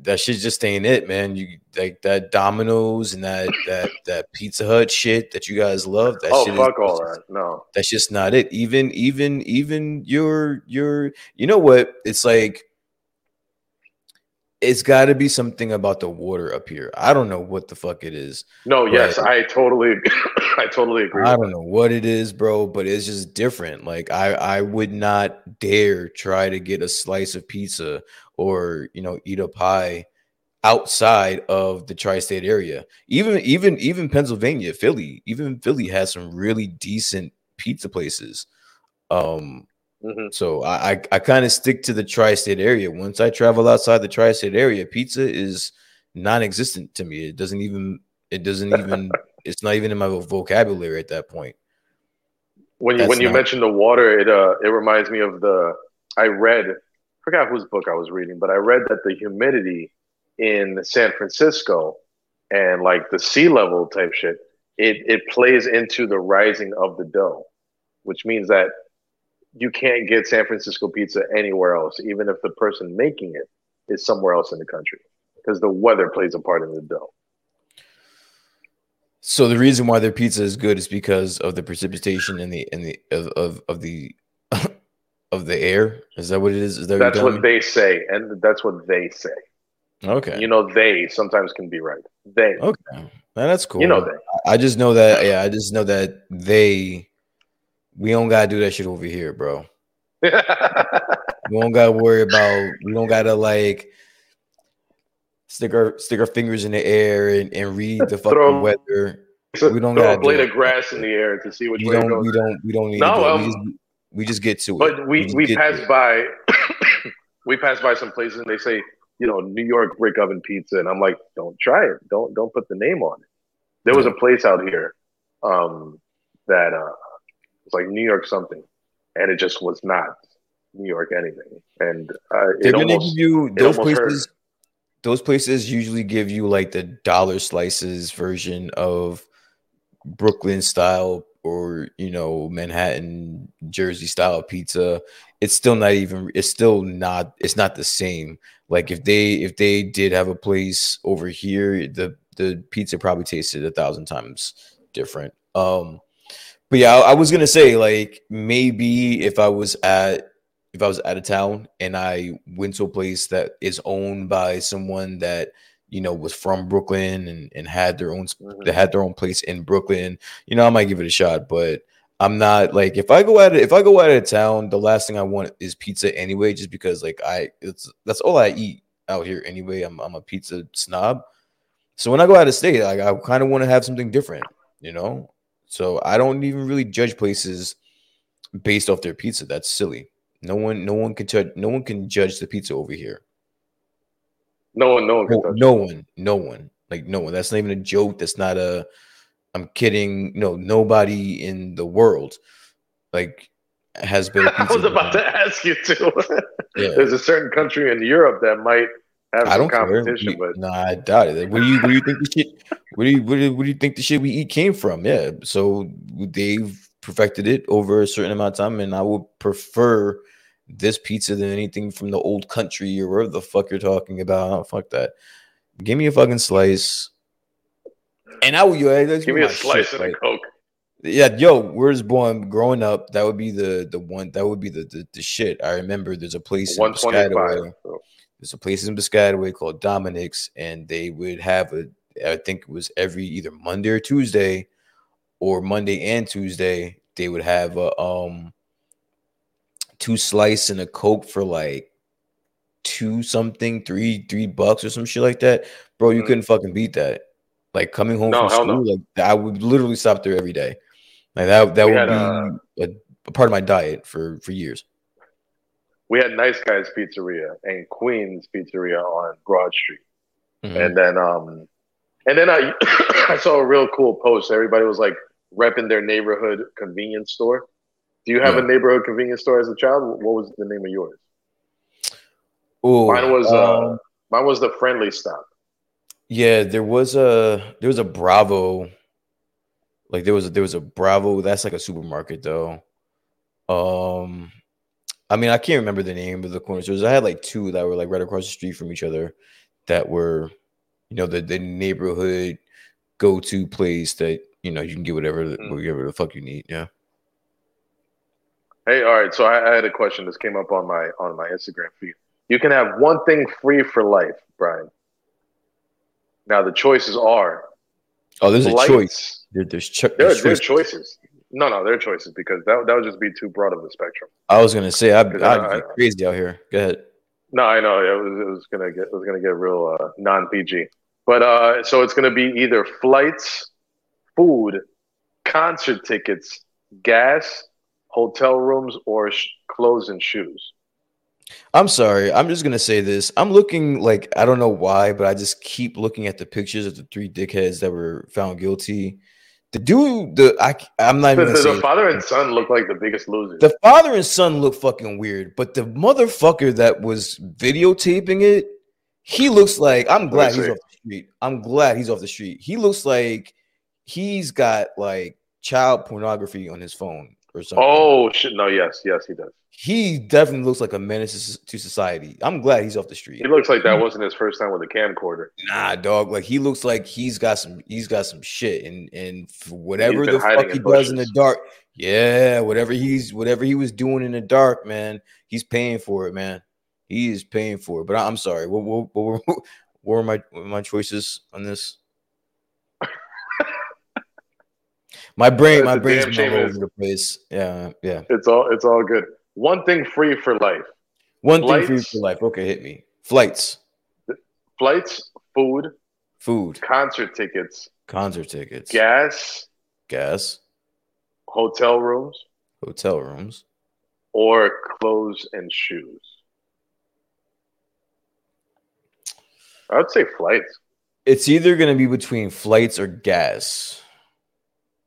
that shit just ain't it, man. You like that Domino's and that Pizza Hut shit that you guys love. No, that's just not it. Even your, you know what? It's like, it's got to be something about the water up here. I don't know what the fuck it is. No, yes, I totally agree. I don't know what it is, bro, but it's just different. Like, I would not dare try to get a slice of pizza or, eat a pie outside of the tri-state area. Even Pennsylvania, Philly, even Philly has some really decent pizza places. So I kind of stick to the tri-state area. Once I travel outside the tri-state area, pizza is non-existent to me. It doesn't even it's not even in my vocabulary at that point. When you mentioned the water, it reminds me of I forgot whose book I was reading, but I read that the humidity in San Francisco and like the sea level type shit, it plays into the rising of the dough, which means that you can't get San Francisco pizza anywhere else, even if the person making it is somewhere else in the country, because the weather plays a part in the dough. So the reason why their pizza is good is because of the precipitation in the air. Is that what it is? That's what they say, and that's what they say. Okay. They sometimes can be right. They. Okay. Now, that's cool. They. I just know that they. We don't gotta do that shit over here, bro. We don't gotta worry about. We don't gotta like stick our fingers in the air and read the fucking weather. We don't gotta blade of grass in the air to see what you don't. We don't need. No, we just get to it. But we pass by. We pass by some places and they say, New York brick oven pizza, and I'm like, don't try it. Don't put the name on it. There was a place out here that. It's like New York something. and it just was not New York anything. And it almost, those places usually give you like the dollar slices version of Brooklyn style or, you know, Manhattan, Jersey style pizza. It's still not even, it's not the same. Like if they did have a place over here, the pizza probably tasted 1,000 times different. But yeah, I was going to say, like, maybe if I was out of town and I went to a place that is owned by someone that, you know, was from Brooklyn and had their own place in Brooklyn, you know, I might give it a shot. But I'm not like, if I go out of town, the last thing I want is pizza anyway, just because like that's all I eat out here anyway. I'm a pizza snob. So when I go out of state, like, I kind of want to have something different, you know? So I don't even really judge places based off their pizza. That's silly. No one can judge the pizza over here. No one. That's not even a joke. That's not a, I'm kidding. No, nobody in the world like has better pizza. I was about to ask you too. Yeah. There's a certain country in Europe that might have some competition, but no, I doubt it. Where do you think the shit we eat came from? Yeah. So they've perfected it over a certain amount of time, and I would prefer this pizza than anything from the old country or wherever the fuck you're talking about. Oh, fuck that. Give me a fucking slice. And I would give me a slice shit, and like, a Coke. Yeah, yo, where's born growing up? That would be the one. That would be the shit. I remember there's a place in Piscataway. called Dominic's, and they would have I think it was every either Monday or Tuesday, or Monday and Tuesday, they would have a two slice and a Coke for like $3 or $3 like that. Bro, you couldn't fucking beat that. Like coming home from school, like I would literally stop there every day. Like that would be a part of my diet for years. We had Nice Guys Pizzeria and Queen's Pizzeria on Broad Street, and then I I saw a real cool post. Everybody was like repping their neighborhood convenience store. Do you have a neighborhood convenience store as a child? What was the name of yours? Ooh, mine was the Friendly Stop. Yeah, there was a Bravo. Like there was a Bravo. That's like a supermarket though. I mean, I can't remember the name of the corner stores. I had like two that were like right across the street from each other that were, you know, the neighborhood go-to place that, you know, you can get whatever the fuck you need. Yeah. Hey, all right. So I had a question. This came up on my Instagram feed. You can have one thing free for life, Brian. Now the choices are. Oh, there's flights. A choice. There are choices. No, they're choices because that would just be too broad of a spectrum. I was gonna say I'd be crazy out here. Go ahead. No, I know it was gonna get real non-PG. But so it's gonna be either flights, food, concert tickets, gas, hotel rooms, or clothes and shoes. I'm sorry. I'm just gonna say this. I'm looking like I don't know why, but I just keep looking at the pictures of the three dickheads that were found guilty. The dude, the father and son look like the biggest losers. The father and son look fucking weird, but the motherfucker that was videotaping it, he looks like I'm glad he's off the street. He looks like he's got like child pornography on his phone or something. Oh shit! No, yes, he does. He definitely looks like a menace to society. I'm glad he's off the street. He looks like that wasn't his first time with a camcorder. Nah, dog. Like he looks like he's got some shit, and for whatever the fuck he does in the dark, yeah, whatever he was doing in the dark, man, he's paying for it, man. He is paying for it. But I'm sorry. What were my choices on this? My brain's all over the place. Yeah. It's all good. One thing free for life. Thing free for life. Okay, hit me. Flights, food, concert tickets, gas, hotel rooms, or clothes and shoes. I would say flights. It's either going to be between flights or gas.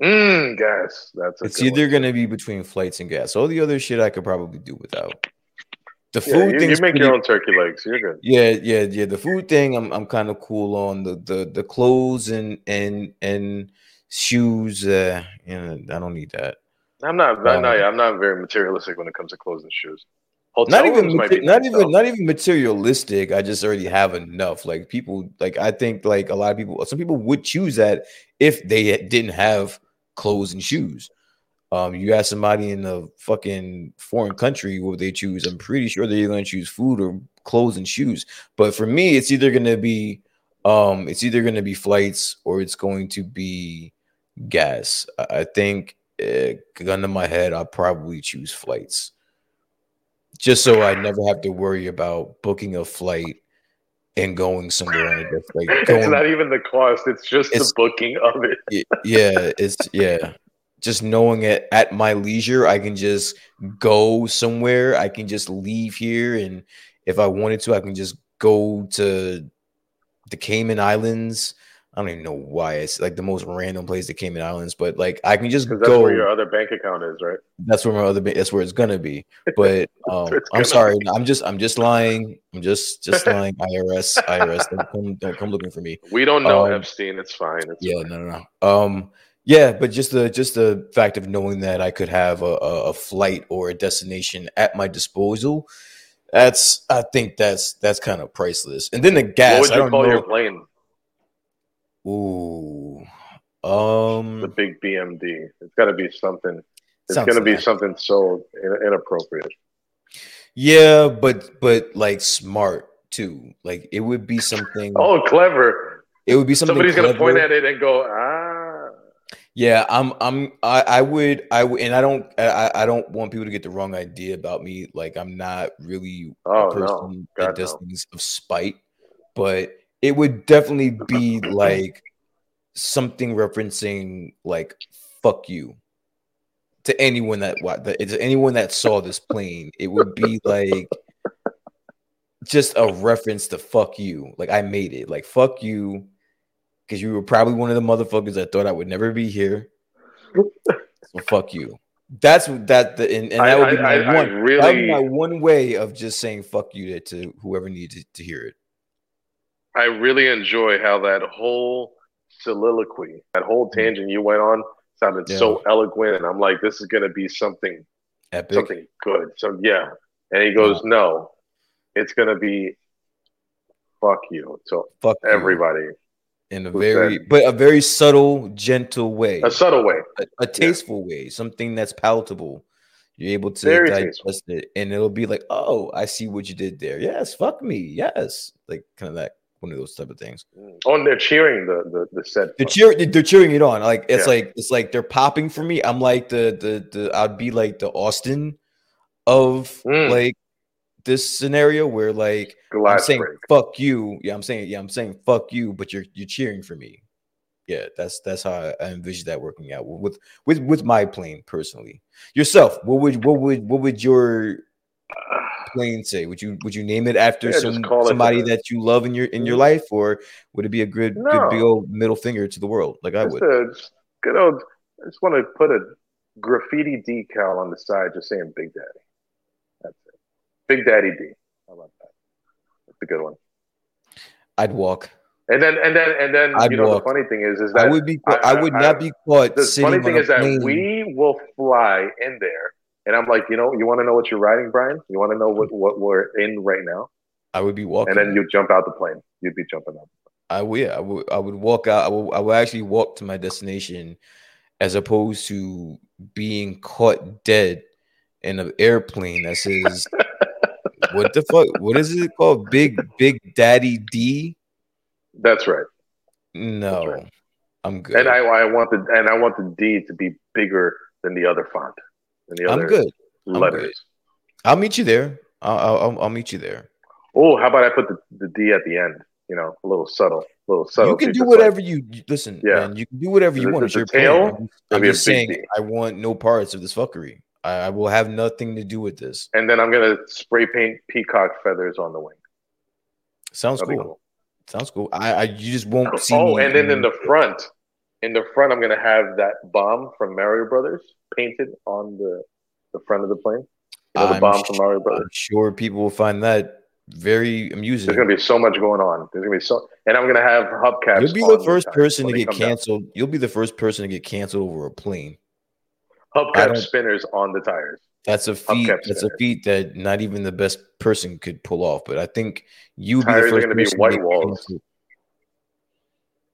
Gas. That's a it's either going to be between flights and gas. All the other shit I could probably do without. The food thing. You make your own turkey legs. You're good. Yeah. The food thing, I'm kind of cool on the clothes and shoes. I don't need that. I'm not very materialistic when it comes to clothes and shoes. Not even materialistic. I just already have enough. Like people, like I think, like a lot of people, some people would choose that if they didn't have clothes and shoes. You ask somebody in a fucking foreign country what they choose. I'm pretty sure they're going to choose food or clothes and shoes. But for me, it's either going to be, flights or it's going to be gas. I think, gun to my head, I'll probably choose flights. Just so I never have to worry about booking a flight and going somewhere on a different. It's not even the cost; it's just the booking of it. Just knowing it at my leisure, I can just go somewhere. I can just leave here, and if I wanted to, I can just go to the Cayman Islands. I don't even know why it's like the most random place, the Cayman Islands, but like I can just go where your other bank account is, right? That's where my other that's where it's gonna be. But I'm sorry, I'm just lying. I'm just lying. IRS, don't come looking for me. We don't know Epstein. It's fine. No. Yeah, but just the fact of knowing that I could have a flight or a destination at my disposal. I think that's kind of priceless. And then the gas. What would you call your plane? Ooh, the big BMD. It's got to be something. It's going to be something so inappropriate. Yeah, but like smart too. Like it would be something. Oh, clever! It would be something. Somebody's going to point at it and go, ah. Yeah, I don't want people to get the wrong idea about me. Like I'm not really a person that does things of spite, but. It would definitely be like something referencing like "fuck you" to anyone that saw this plane. It would be like just a reference to "fuck you." Like I made it. Like "fuck you," because you were probably one of the motherfuckers that thought I would never be here. So fuck you. That would be my one way of just saying "fuck you" to whoever needed to hear it. I really enjoy how that whole soliloquy, that whole tangent you went on, sounded so eloquent, and I'm like, this is going to be something epic, something good. So yeah, and he goes, no, it's going to be fuck you. So fuck everybody you. But a very subtle, gentle way, a subtle way, a tasteful way, something that's palatable. You're able to digest it, and it'll be like, oh, I see what you did there. Yes, fuck me. Yes, like kind of that. One of those type of things. Oh, and they're cheering the set. They're cheering it on. Like it's like it's like they're popping for me. I'm like the I'd be like the Austin of like this scenario where like Glad I'm saying break. Fuck you. I'm saying fuck you, but you're cheering for me. Yeah, that's how I envision that working out with my plane personally. Yourself, what would your plane say? Would you name it after somebody that you love in your life, or would it be a good big old middle finger to the world? Like I would. I just want to put a graffiti decal on the side, just saying Big Daddy. That's it. Big Daddy D. I love that. That's a good one. I'd walk. And then I'd walk. The funny thing is that I would not be caught. The funny thing is that we will fly in there. And I'm like, you want to know what you're riding, Brian? You want to know what we're in right now? I would be walking. And then you jump out the plane. You'd be jumping out the plane. I would walk out. I would actually walk to my destination as opposed to being caught dead in an airplane that says, what the fuck? What is it called? Big Daddy D? That's right. No, that's right. I'm good. And I want the D to be bigger than the other font. I'm good. I'll meet you there. I'll meet you there. Oh, how about I put the D at the end? You know, a little subtle. You can do whatever listen. Yeah, man, you can do whatever you want. It's your plan. I'm just saying, D. I want no parts of this fuckery. I will have nothing to do with this. And then I'm gonna spray paint peacock feathers on the wing. Sounds cool. You just won't see. Oh, and then in the front. In the front, I'm going to have that bomb from Mario Brothers painted on the front of the plane. You know, the bomb from Mario Brothers. I'm sure people will find that very amusing. There's going to be so much going on. There's going to be so, and I'm going to have hubcaps. You'll be the first person to get canceled. You'll be the first person to get canceled over a plane. Hubcap spinners on the tires. That's a feat. That's a feat that not even the best person could pull off. But I think you be the first. Tires are going to be white walls.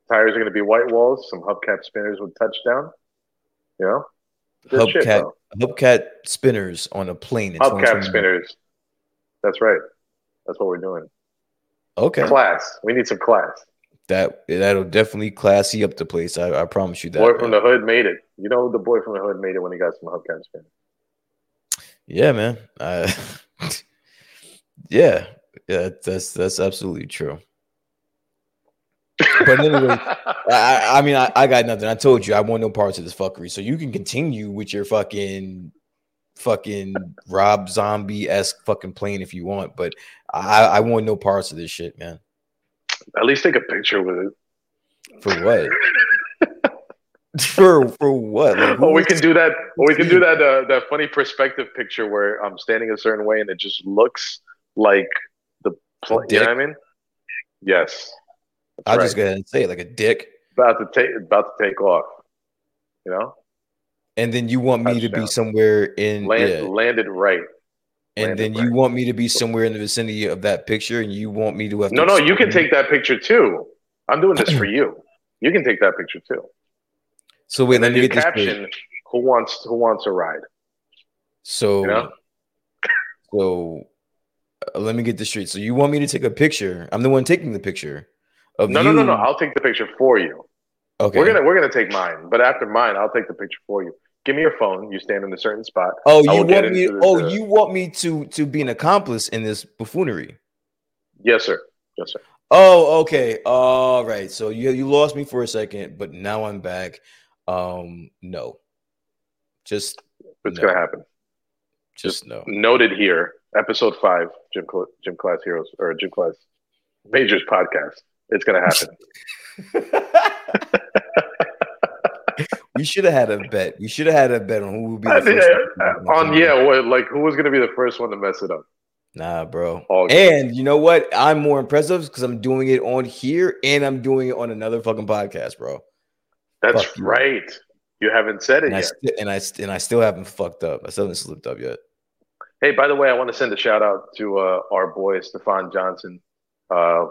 Tires are going to be white walls. Some hubcap spinners with touchdown. You know, hubcap spinners on a plane. Hubcap spinners. That's right. That's what we're doing. Okay. Class. We need some class. That'll definitely classy up the place. I promise you that. Boy from the hood made it. You know, the boy from the hood made it when he got some hubcap spinners. Yeah, man. Yeah, that's absolutely true. But anyway, I mean, I got nothing. I told you I want no parts of this fuckery. So you can continue with your fucking Rob Zombie-esque fucking plane if you want, but I want no parts of this shit, man. At least take a picture with it. For what? For what? Like, we can do that. That funny perspective picture where I'm standing a certain way and it just looks like the plane. You know what I mean? Yes. I'll just go ahead and say it, like a dick about to take off. You know. And then you want me to be somewhere in landed right. And landed then you want me to be somewhere in the vicinity of that picture, and you want me to have no. You can take that picture too. I'm doing this for you. You can take that picture too. So wait, let me get caption, this. Who wants a ride? So, you know? So let me get this straight. So you want me to take a picture? I'm the one taking the picture of you. No. I'll take the picture for you. Okay. We're gonna take mine, but after mine, I'll take the picture for you. Give me your phone. You stand in a certain spot. Oh, you want me? You want me to be an accomplice in this buffoonery? Yes, sir. Yes, sir. Oh, okay. All right. So you lost me for a second, but now I'm back. No. Just it's no. Gonna happen. Just no. Noted here, episode 5, Gym Class Heroes or Gym Class Majors podcast. It's gonna happen. We should have had a bet. We should have had a bet on who would be the first one. Who was gonna be the first one to mess it up? Nah, bro. And you know what? I'm more impressive because I'm doing it on here and I'm doing it on another fucking podcast, bro. That's fuck right. You haven't said it yet. I still haven't fucked up. I still haven't slipped up yet. Hey, by the way, I want to send a shout out to our boy, Stephon Johnson,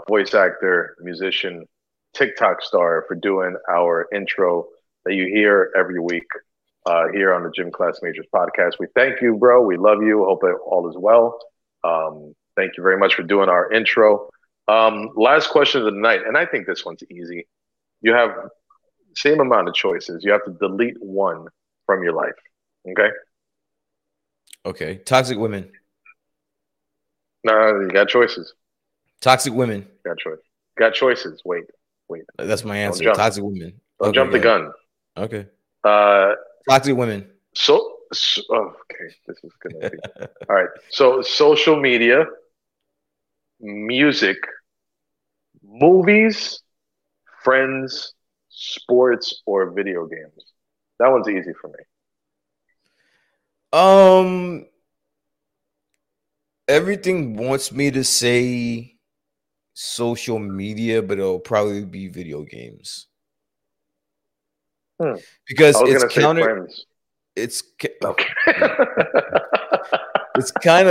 voice actor, musician, TikTok star, for doing our intro that you hear every week here on the Gym Class Majors podcast. We thank you, bro. We love you. Hope all is well. Thank you very much for doing our intro. Last question of the night, and I think this one's easy. You have same amount of choices. You have to delete one from your life. Okay. Toxic women. No, you got choices. Toxic women. Got choices. Wait. That's my answer. Toxic women. Don't jump the gun. Okay. Toxic women. Okay. This is gonna be all right. So social media, music, movies, friends, sports, or video games. That one's easy for me. Everything wants me to say social media, but it'll probably be video games. Because it's counter. It's okay. It's kind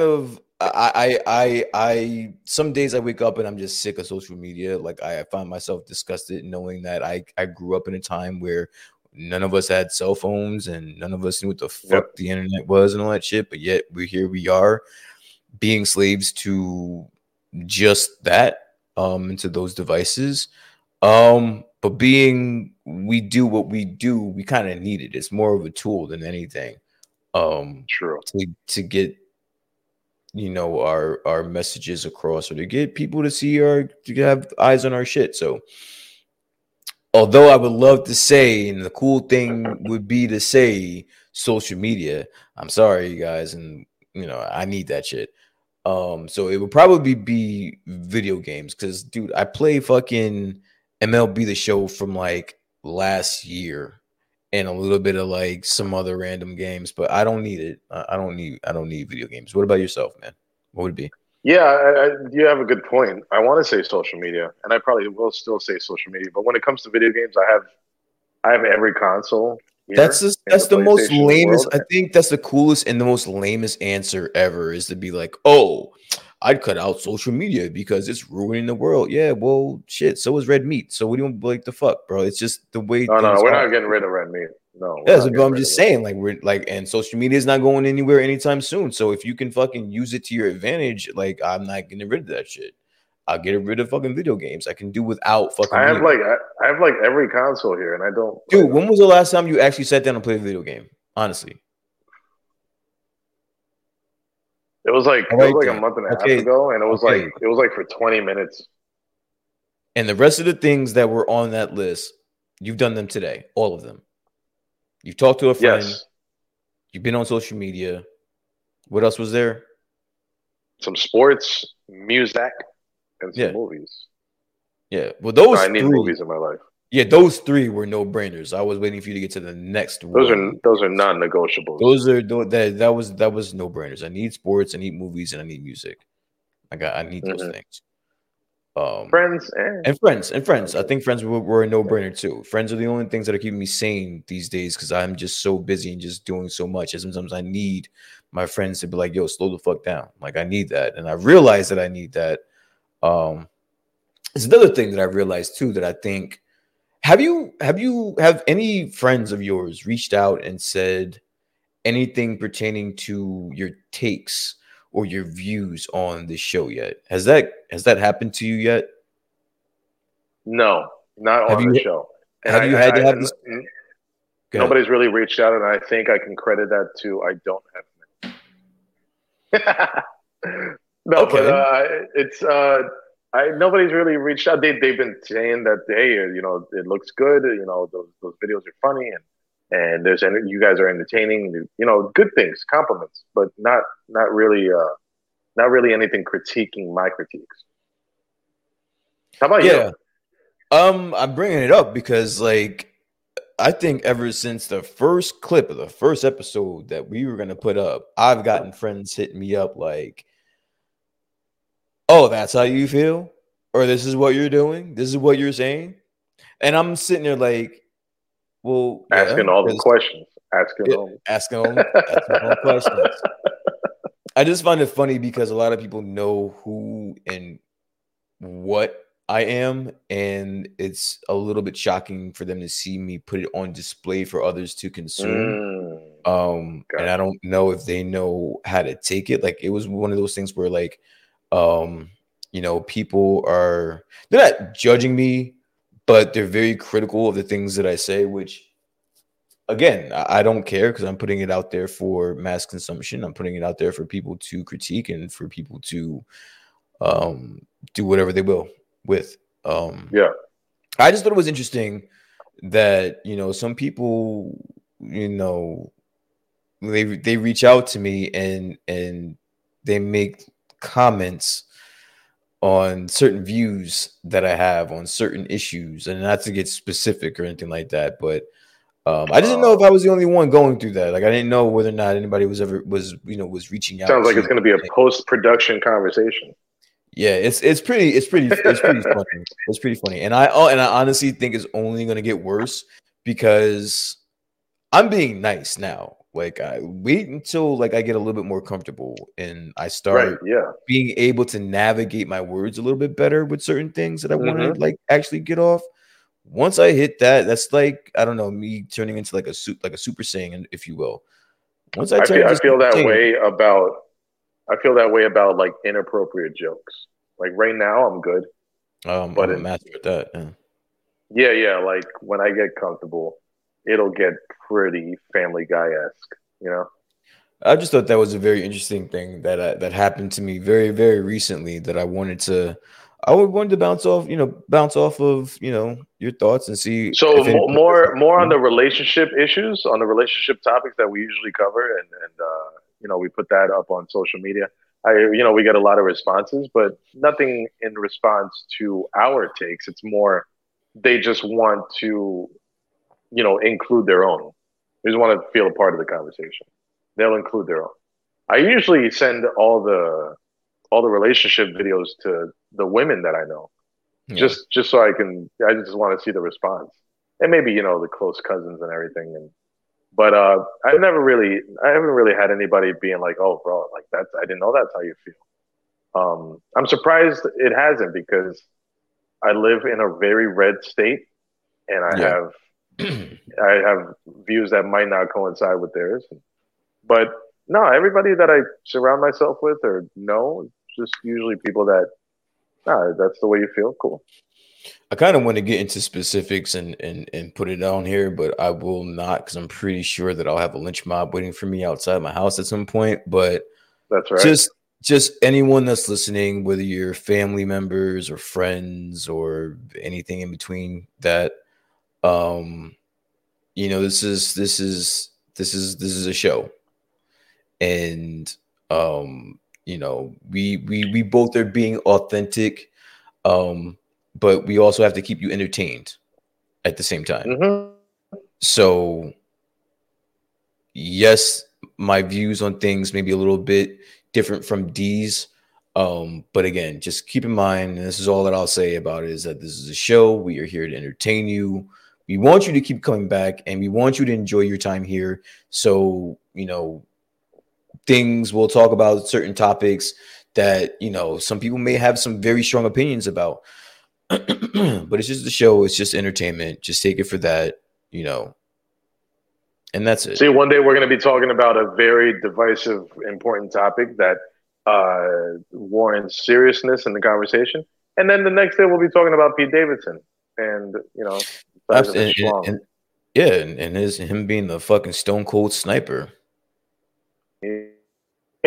of. I some days I wake up and I'm just sick of social media. Like I find myself disgusted knowing that I grew up in a time where none of us had cell phones and none of us knew what the fuck the internet was and all that shit. But yet we are being slaves to just that, and to those devices. But being we do what we do, we kind of need it. It's more of a tool than anything. True. To get our messages across, or to get people to see to have eyes on our shit. So although I would love to say, and the cool thing would be to say social media, I'm sorry, you guys. And I need that shit. So it would probably be video games. Cause dude, I play fucking MLB The Show from like last year and a little bit of like some other random games, but I don't need it. I don't need video games. What about yourself, man? What would it be? Yeah, you have a good point. I want to say social media, and I probably will still say social media. But when it comes to video games, I have every console. That's the most lamest. I think that's the coolest and the most lamest answer ever is to be like, oh, I'd cut out social media because it's ruining the world. Yeah, well, shit. So is red meat. So what do you want, like the fuck, bro? It's just the way. No, we're not getting rid of red meat. No. Yeah, but I'm just saying, like, we're like, and social media is not going anywhere anytime soon. So if you can fucking use it to your advantage, like, I'm not getting rid of that shit. I'll get rid of fucking video games. I can do without fucking. I have every console here, and I don't. Dude, when was the last time you actually sat down and played a video game? Honestly, it was like a month and a half ago, and it was like for 20 minutes. And the rest of the things that were on that list, you've done them today, all of them. You've talked to a friend. Yes. You've been on social media. What else was there? Some sports, music. And some movies. Yeah. Well, those I need three, movies in my life. Yeah, those three were no-brainers. I was waiting for you to get to the next one. Those are non-negotiables. Those are that was no-brainers. I need sports, I need movies, and I need music. I need those things. Friends. I think friends were a no-brainer too. Friends are the only things that are keeping me sane these days because I'm just so busy and just doing so much. And sometimes I need my friends to be like, yo, slow the fuck down. Like I need that. And I realize that I need that. It's another thing that I realized too, that I think, have any friends of yours reached out and said anything pertaining to your takes or your views on the show yet? Has that happened to you yet? No, not on the show. Have you had to have this? Nobody's really reached out, and I think I can credit that to I don't have them. No, okay. But it's nobody's really reached out. They've been saying that, hey, you know, it looks good. You know, those videos are funny and there's you guys are entertaining. You know, good things, compliments, but not really anything critiquing my critiques. How about you? I'm bringing it up because like I think ever since the first clip of the first episode that we were gonna put up, I've gotten friends hitting me up like. Oh, that's how you feel? Or this is what you're doing? This is what you're saying? And I'm sitting there like, well. Asking all the questions. Asking all the questions. I just find it funny because a lot of people know who and what I am. And it's a little bit shocking for them to see me put it on display for others to consume. And I don't know if they know how to take it. Like, it was one of those things where, like, you know, people are, they're not judging me, but they're very critical of the things that I say, which again, I don't care because I'm putting it out there for mass consumption. I'm putting it out there for people to critique and for people to, do whatever they will with. I just thought it was interesting that, you know, some people, you know, they reach out to me and they make comments on certain views that I have on certain issues, and not to get specific or anything like that, but I didn't know if I was the only one going through that. Like I didn't know whether or not anybody was reaching out. Sounds like it's going to be a post-production conversation. Yeah, it's pretty funny. It's pretty funny, and I honestly think it's only going to get worse because I'm being nice now. Like I wait until like I get a little bit more comfortable and I start being able to navigate my words a little bit better with certain things that I want to like actually get off. Once I hit that, that's like I don't know, me turning into like a Super Saiyan, if you will. Once I feel that way about like inappropriate jokes. Like right now, I'm good. But I'm a master at that. Yeah. Like when I get comfortable. It'll get pretty Family Guy-esque, you know? I just thought that was a very interesting thing that happened to me very, very recently that I wanted to bounce off of, you know, your thoughts and see. So more on the relationship issues, on the relationship topics that we usually cover. And you know, we put that up on social media. We get a lot of responses, but nothing in response to our takes. It's more they just want to, you know, include their own. They just want to feel a part of the conversation. They'll include their own. I usually send all the relationship videos to the women that I know, just so I can. I just want to see the response, and maybe, you know, the close cousins and everything. And but I haven't really had anybody being like, "Oh, bro, like that's, I didn't know that's how you feel." I'm surprised it hasn't, because I live in a very red state, and I have views that might not coincide with theirs. But no, everybody that I surround myself with or know, just usually people that, that's the way you feel. Cool. I kind of want to get into specifics and put it on here, but I will not, because I'm pretty sure that I'll have a lynch mob waiting for me outside my house at some point. But that's right. Just anyone that's listening, whether you're family members or friends or anything in between that, you know, this is a show. And, you know, we both are being authentic, but we also have to keep you entertained at the same time. Mm-hmm. So yes, my views on things may be a little bit different from D's. But again, just keep in mind, and this is all that I'll say about it, is that this is a show. We are here to entertain you. We want you to keep coming back, and we want you to enjoy your time here. So, you know, things we'll talk about, certain topics that, you know, some people may have some very strong opinions about, but it's just the show. It's just entertainment. Just take it for that, you know. And that's it. See, one day we're going to be talking about a very divisive, important topic that warrants seriousness in the conversation. And then the next day we'll be talking about Pete Davidson and, you know, and him being the fucking stone cold sniper. Hey,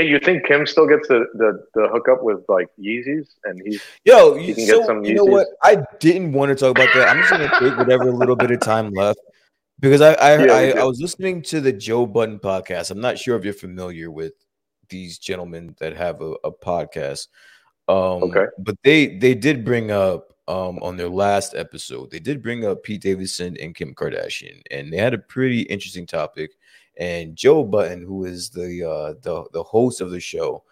you think Kim still gets the hookup with like Yeezys, and he can get some Yeezys? You know what? I didn't want to talk about that. I'm just going to take whatever little bit of time left. Because I was listening to the Joe Budden podcast. I'm not sure if you're familiar with these gentlemen that have a podcast. Okay. But they did bring up on their last episode, they did bring up Pete Davidson and Kim Kardashian, and they had a pretty interesting topic. And Joe Budden, who is the host of the show,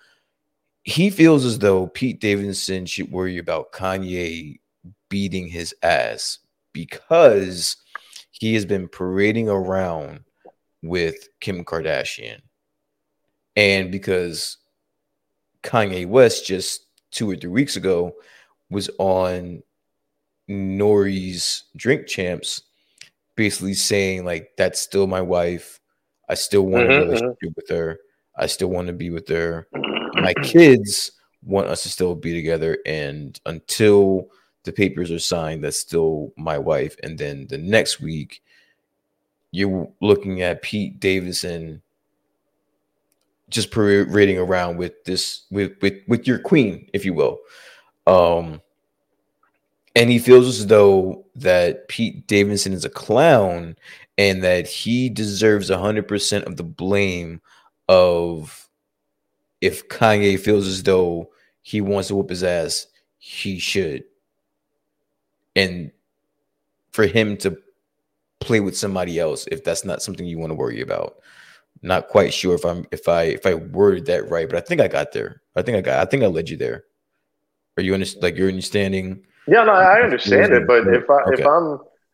he feels as though Pete Davidson should worry about Kanye beating his ass, because he has been parading around with Kim Kardashian, and because Kanye West just 2 or 3 weeks ago was on Nori's Drink Champs, basically saying like, that's still my wife. I still want a relationship with her. I still want to be with her. My kids want us to still be together. And until the papers are signed, that's still my wife. And then the next week, you're looking at Pete Davidson just parading around with this, with your queen, if you will. And he feels as though that Pete Davidson is a clown, and that he deserves 100% of the blame of, if Kanye feels as though he wants to whoop his ass, he should. And for him to play with somebody else, if that's not something you want to worry about. Not quite sure if I worded that right, but I think I got there. I think I led you there. Are you you're understanding? Yeah, no, I understand it. But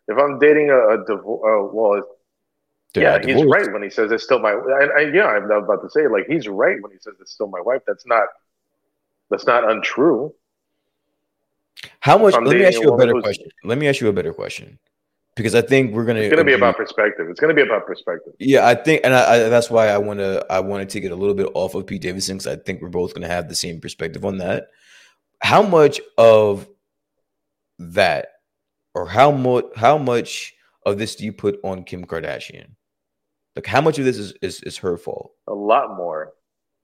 if I'm dating a divorce, he's right when he says it's still my. I'm about to say, like, he's right when he says it's still my wife. That's not untrue. How much? Let me ask you a better question, because I think we're gonna. It's gonna be about perspective. Yeah, I think, and I that's why I want to take it a little bit off of Pete Davidson, because I think we're both gonna have the same perspective on that. How much of that, or how much of this do you put on Kim Kardashian? Like, how much of this is her fault? A lot more.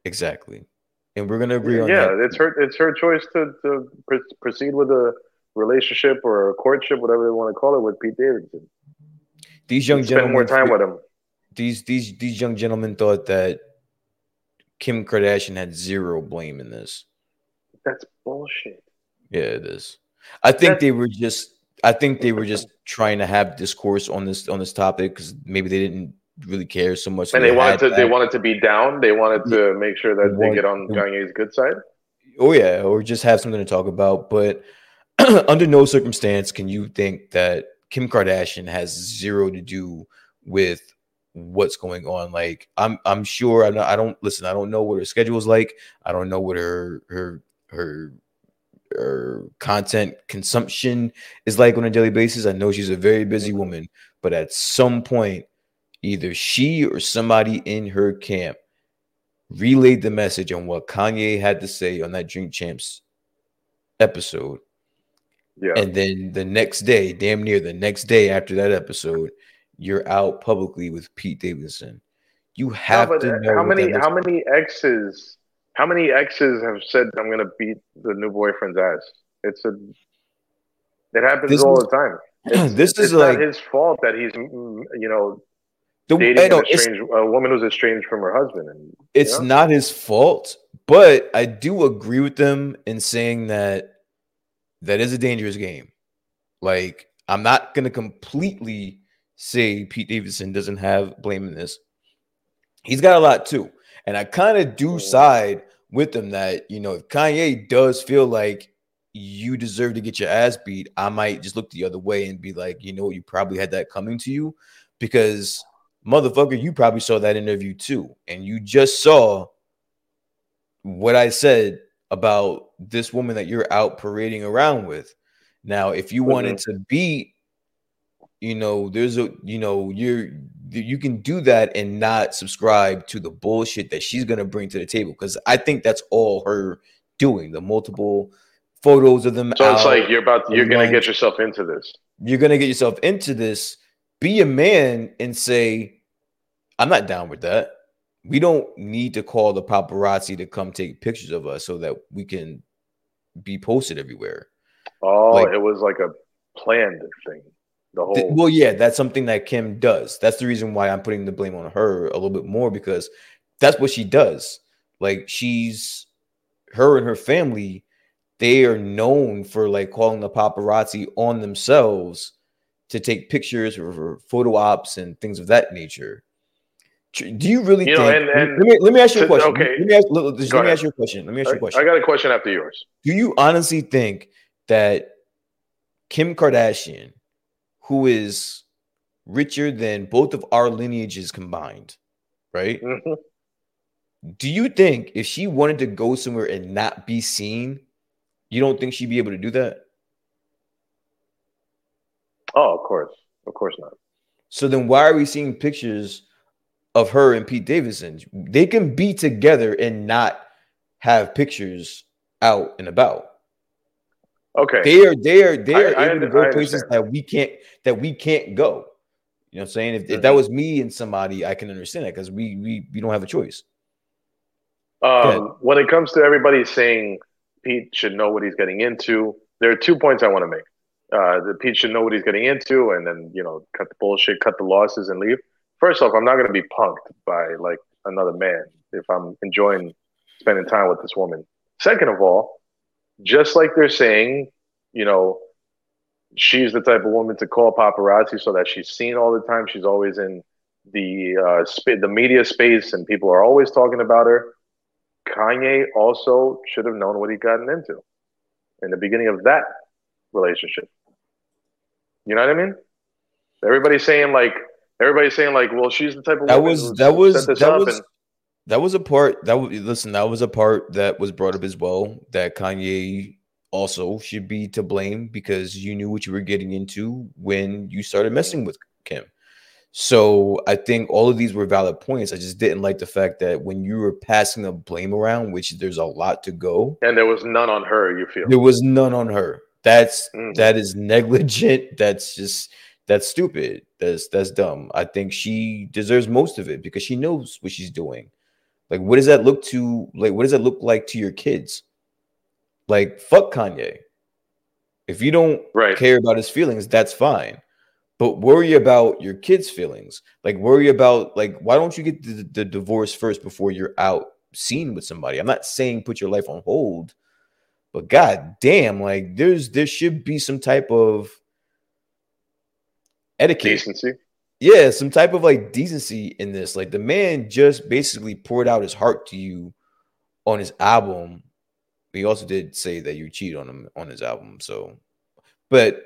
Exactly. And we're gonna agree on that. Yeah, it's her choice to proceed with a relationship or a courtship, whatever they want to call it, with Pete Davidson. These young gentlemen spend more time with him. These young gentlemen thought that Kim Kardashian had zero blame in this. That's bullshit. Yeah, it is. I think they were just I think they were just trying to have discourse on this topic because maybe they didn't really care so much. And they wanted to be down. They wanted to make sure that they get on Kanye's good side. Oh yeah, or just have something to talk about. But under no circumstance can you think that Kim Kardashian has zero to do with what's going on. Like I'm sure I don't know what her schedule is like. I don't know what her content consumption is like on a daily basis. I know she's a very busy woman, but at some point, either she or somebody in her camp relayed the message on what Kanye had to say on that Drink Champs episode. Yeah. And then the next day, damn near the next day after that episode, you're out publicly with Pete Davidson. You have to know how many exes have said, I'm going to beat the new boyfriend's ass. It happens all the time. It's like, not his fault that he's, dating a woman who's estranged from her husband. And, it's not his fault, but I do agree with them in saying that is a dangerous game. Like, I'm not going to completely say Pete Davidson doesn't have blame in this. He's got a lot too. And I kind of do side with them that, if Kanye does feel like you deserve to get your ass beat, I might just look the other way and be like, you probably had that coming to you because motherfucker, you probably saw that interview too. And you just saw what I said about this woman that you're out parading around with. Now, if you wanted to beat, you can do that and not subscribe to the bullshit that she's going to bring to the table. Because I think that's all her doing, the multiple photos of them. So it's like you're going to get yourself into this. You're going to get yourself into this. Be a man and say, I'm not down with that. We don't need to call the paparazzi to come take pictures of us so that we can be posted everywhere. Oh, it was like a planned thing. Well, yeah, that's something that Kim does. That's the reason why I'm putting the blame on her a little bit more because that's what she does. Like her and her family, they are known for like calling the paparazzi on themselves to take pictures or photo ops and things of that nature. Do you really think? And let me ask you a question. Okay. Let me ask you a question. I got a question after yours. Do you honestly think that Kim Kardashian, who is richer than both of our lineages combined, right? Mm-hmm. Do you think if she wanted to go somewhere and not be seen, you don't think she'd be able to do that? Oh, of course. Of course not. So then why are we seeing pictures of her and Pete Davidson? They can be together and not have pictures out and about. Okay. They are able to go places that we can't go. You know what I'm saying? If that was me and somebody, I can understand that because we don't have a choice. When it comes to everybody saying Pete should know what he's getting into, there are 2 points I want to make. That Pete should know what he's getting into and then, cut the bullshit, cut the losses and leave. First off, I'm not going to be punked by like another man if I'm enjoying spending time with this woman. Second of all, just like they're saying, she's the type of woman to call paparazzi so that she's seen all the time. She's always in the media space, and people are always talking about her. Kanye also should have known what he'd gotten into in the beginning of that relationship. You know what I mean? Everybody's saying, well, she's the type of woman that was a part that was brought up as well, that Kanye also should be to blame because you knew what you were getting into when you started messing with Kim. So I think all of these were valid points. I just didn't like the fact that when you were passing the blame around, which there's a lot to go. And there was none on her, you feel? There was none on her. That is negligent. That's stupid. That's dumb. I think she deserves most of it because she knows what she's doing. Like, what does that look like to your kids? Like, fuck Kanye. If you don't care about his feelings, that's fine. But worry about your kids' feelings. Like, worry about, why don't you get the divorce first before you're out seen with somebody? I'm not saying put your life on hold, but goddamn, there should be some type of etiquette. Decency. Yeah, some type of like decency in this. Like the man just basically poured out his heart to you on his album. He also did say that you cheated on him on his album. So, but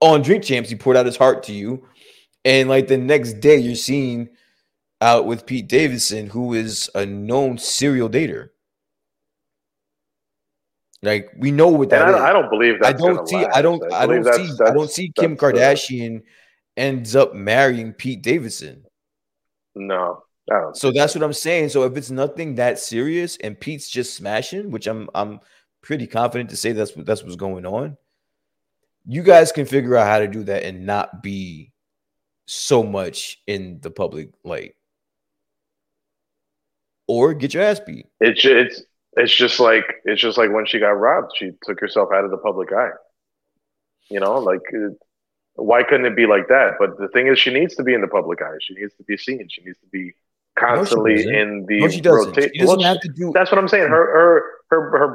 on Drink Champs, he poured out his heart to you. And like the next day, you're seen out with Pete Davidson, who is a known serial dater. Like we know what that is. I don't believe that. I don't see Kim Kardashian ends up marrying Pete Davidson. No, I don't. So that's what I'm saying. So if it's nothing that serious and Pete's just smashing, which I'm pretty confident to say that's what's going on. You guys can figure out how to do that and not be so much in the public light, or get your ass beat. It's just like when she got robbed, she took herself out of the public eye. You know, like. Why couldn't it be like that? But the thing is, she needs to be in the public eye. She needs to be seen. She needs to be constantly in the rotation. She doesn't have to do. That's what I'm saying. Her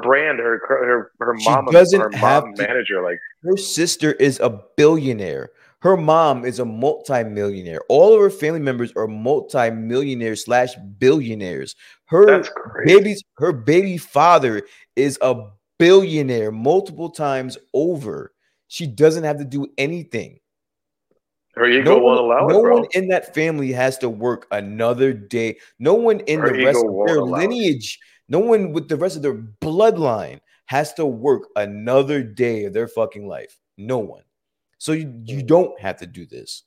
brand, her mom, her mom manager, like her sister is a billionaire. Her mom is a multimillionaire. All of her family members are multimillionaires / billionaires. Her baby father is a billionaire multiple times over. She doesn't have to do anything. Her ego won't allow it, bro. No one in that family has to work another day. No one in the rest of their lineage, no one with the rest of their bloodline has to work another day of their fucking life. No one. So you don't have to do this.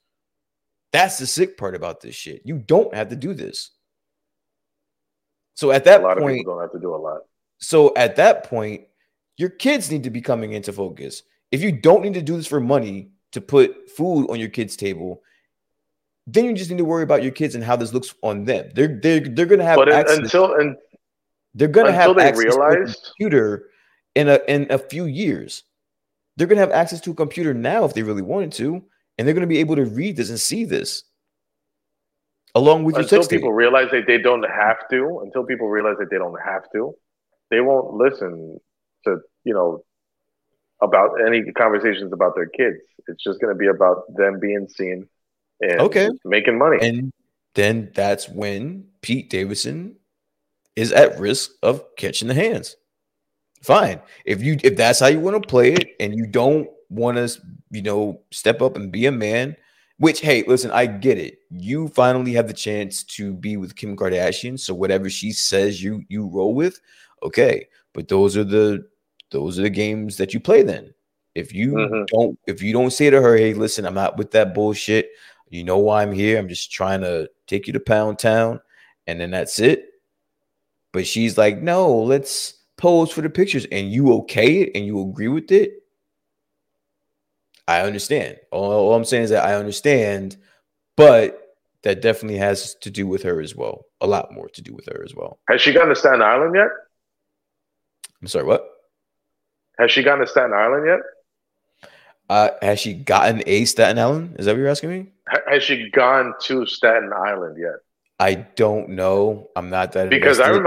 That's the sick part about this shit. You don't have to do this. So at that point, a lot of people don't have to do a lot. So at that point, your kids need to be coming into focus. If you don't need to do this for money to put food on your kids' table, then you just need to worry about your kids and how this looks on them. They're going to have access. They're going to have access to a computer in a few years. They're going to have access to a computer now if they really wanted to, and they're going to be able to read this and see this along with your text. Until people realize that they don't have to, they won't listen to, you know, about any conversations about their kids. It's just going to be about them being seen and making money. And then that's when Pete Davidson is at risk of catching the hands. Fine. If that's how you want to play it and you don't want to, you know, step up and be a man, which, hey, listen, I get it. You finally have the chance to be with Kim Kardashian. So whatever she says you roll with. Okay. But those are the games that you play then. If you don't say to her, hey, listen, I'm not with that bullshit. You know why I'm here. I'm just trying to take you to Pound Town. And then that's it. But she's like, no, let's pose for the pictures. And you okay it and you agree with it. I understand. All I'm saying is that I understand. But that definitely has to do with her as well. A lot more to do with her as well. Has she gotten to Staten Island yet? I'm sorry, what? Has she gotten to Staten Island yet? Has she gotten a Staten Island? Is that what you're asking me? Has she gone to Staten Island yet? I don't know. I'm not that because invested.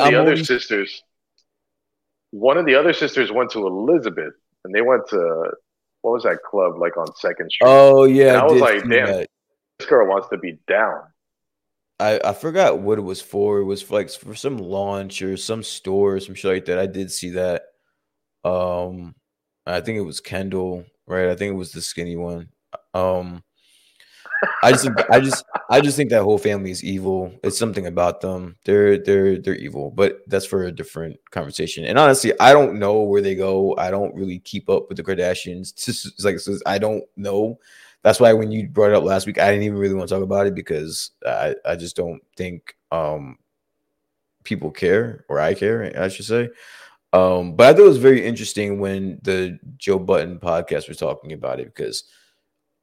I remember sisters. One of the other sisters went to Elizabeth, and they went to what was that club like on 2nd Street? Oh yeah, and I was like, damn, this girl wants to be down. I forgot what it was for. It was for, like for some launch or some store or some shit like that. I did see that. I think it was Kendall, right? I think it was the skinny one. I just think that whole family is evil. It's something about them. They're evil, but that's for a different conversation. And honestly, I don't know where they go. I don't really keep up with the Kardashians. It's like, I don't know. That's why when you brought it up last week, I didn't even really want to talk about it because I just don't think, people care, or I care, I should say. But I thought it was very interesting when the Joe Budden podcast was talking about it, because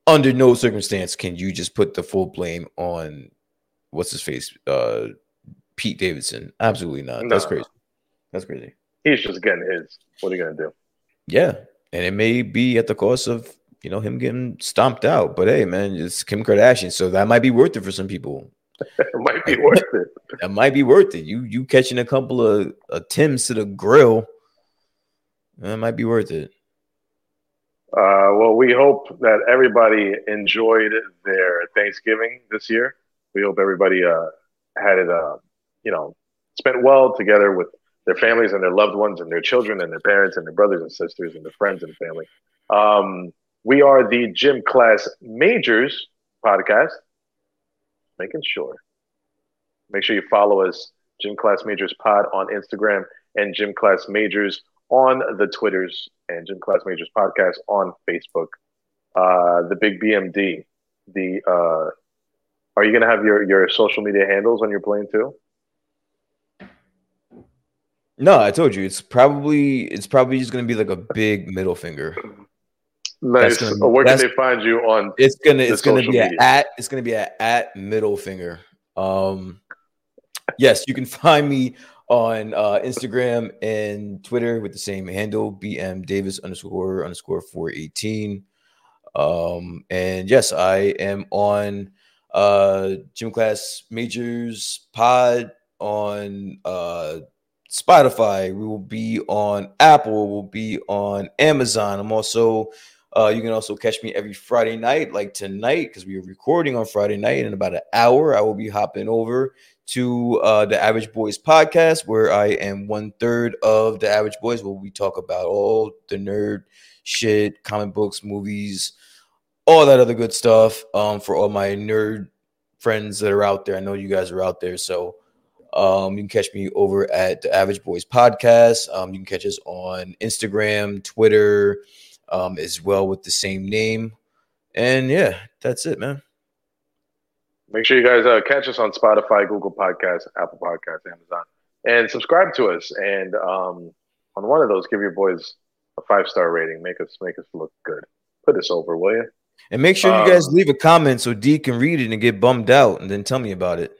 under no circumstance can you just put the full blame on what's his face, Pete Davidson. Absolutely not. No. That's crazy. That's crazy. He's just getting his. What are you gonna do? Yeah, and it may be at the cost of, you know, him getting stomped out. But hey, man, it's Kim Kardashian, so that might be worth it for some people. It might be worth it. That might be worth it. You catching a couple of attempts to the grill. That might be worth it. Well, we hope that everybody enjoyed their Thanksgiving this year. We hope everybody had it, spent well together with their families and their loved ones and their children and their parents and their brothers and sisters and their friends and family. We are the Gym Class Majors podcast. Make sure you follow us, Gym Class Majors Pod on Instagram and Gym Class Majors on the Twitters and Gym Class Majors Podcast on Facebook. The Big BMD. Are you going to have your social media handles on your plane too? No, I told you it's probably just going to be like a big middle finger. Nice. Where can they find you on? It's going to be at middle finger. Yes, you can find me on Instagram and Twitter with the same handle, BM Davis__418. And yes, I am on Gym Class Majors Pod on Spotify. We will be on Apple. We'll be on Amazon. I'm also you can also catch me every Friday night, like tonight, because we are recording on Friday night. In about an hour, I will be hopping over to the Average Boys podcast, where I am 1/3 of the Average Boys, where we talk about all the nerd shit, comic books, movies, all that other good stuff for all my nerd friends that are out there. I know you guys are out there, so you can catch me over at the Average Boys podcast. You can catch us on Instagram, Twitter, as well with the same name. And yeah, that's it, man. Make sure you guys catch us on Spotify, Google Podcasts, Apple Podcasts, Amazon, and subscribe to us. And on one of those, give your boys a 5-star rating. Make us look good. Put us over, will you? And make sure you guys leave a comment so D can read it and get bummed out, and then tell me about it.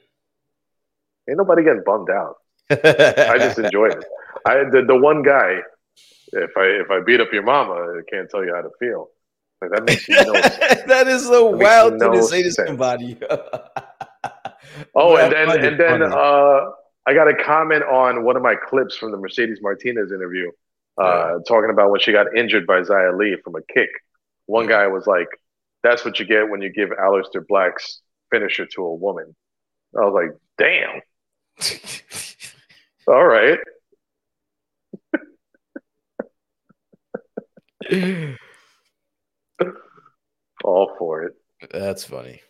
Ain't nobody getting bummed out. I just enjoyed it. The one guy, if I beat up your mama, I can't tell you how to feel. Like, that makes no sense. That is so wild to say to somebody. And then I got a comment on one of my clips from the Mercedes Martinez interview, talking about when she got injured by Zia Lee from a kick. One guy was like, "That's what you get when you give Aleister Black's finisher to a woman." I was like, "Damn." All right. All for it. That's funny.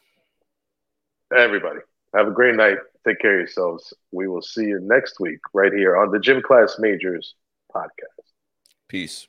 Everybody, have a great night. Take care of yourselves. We will see you next week right here on the Gym Class Majors podcast. Peace.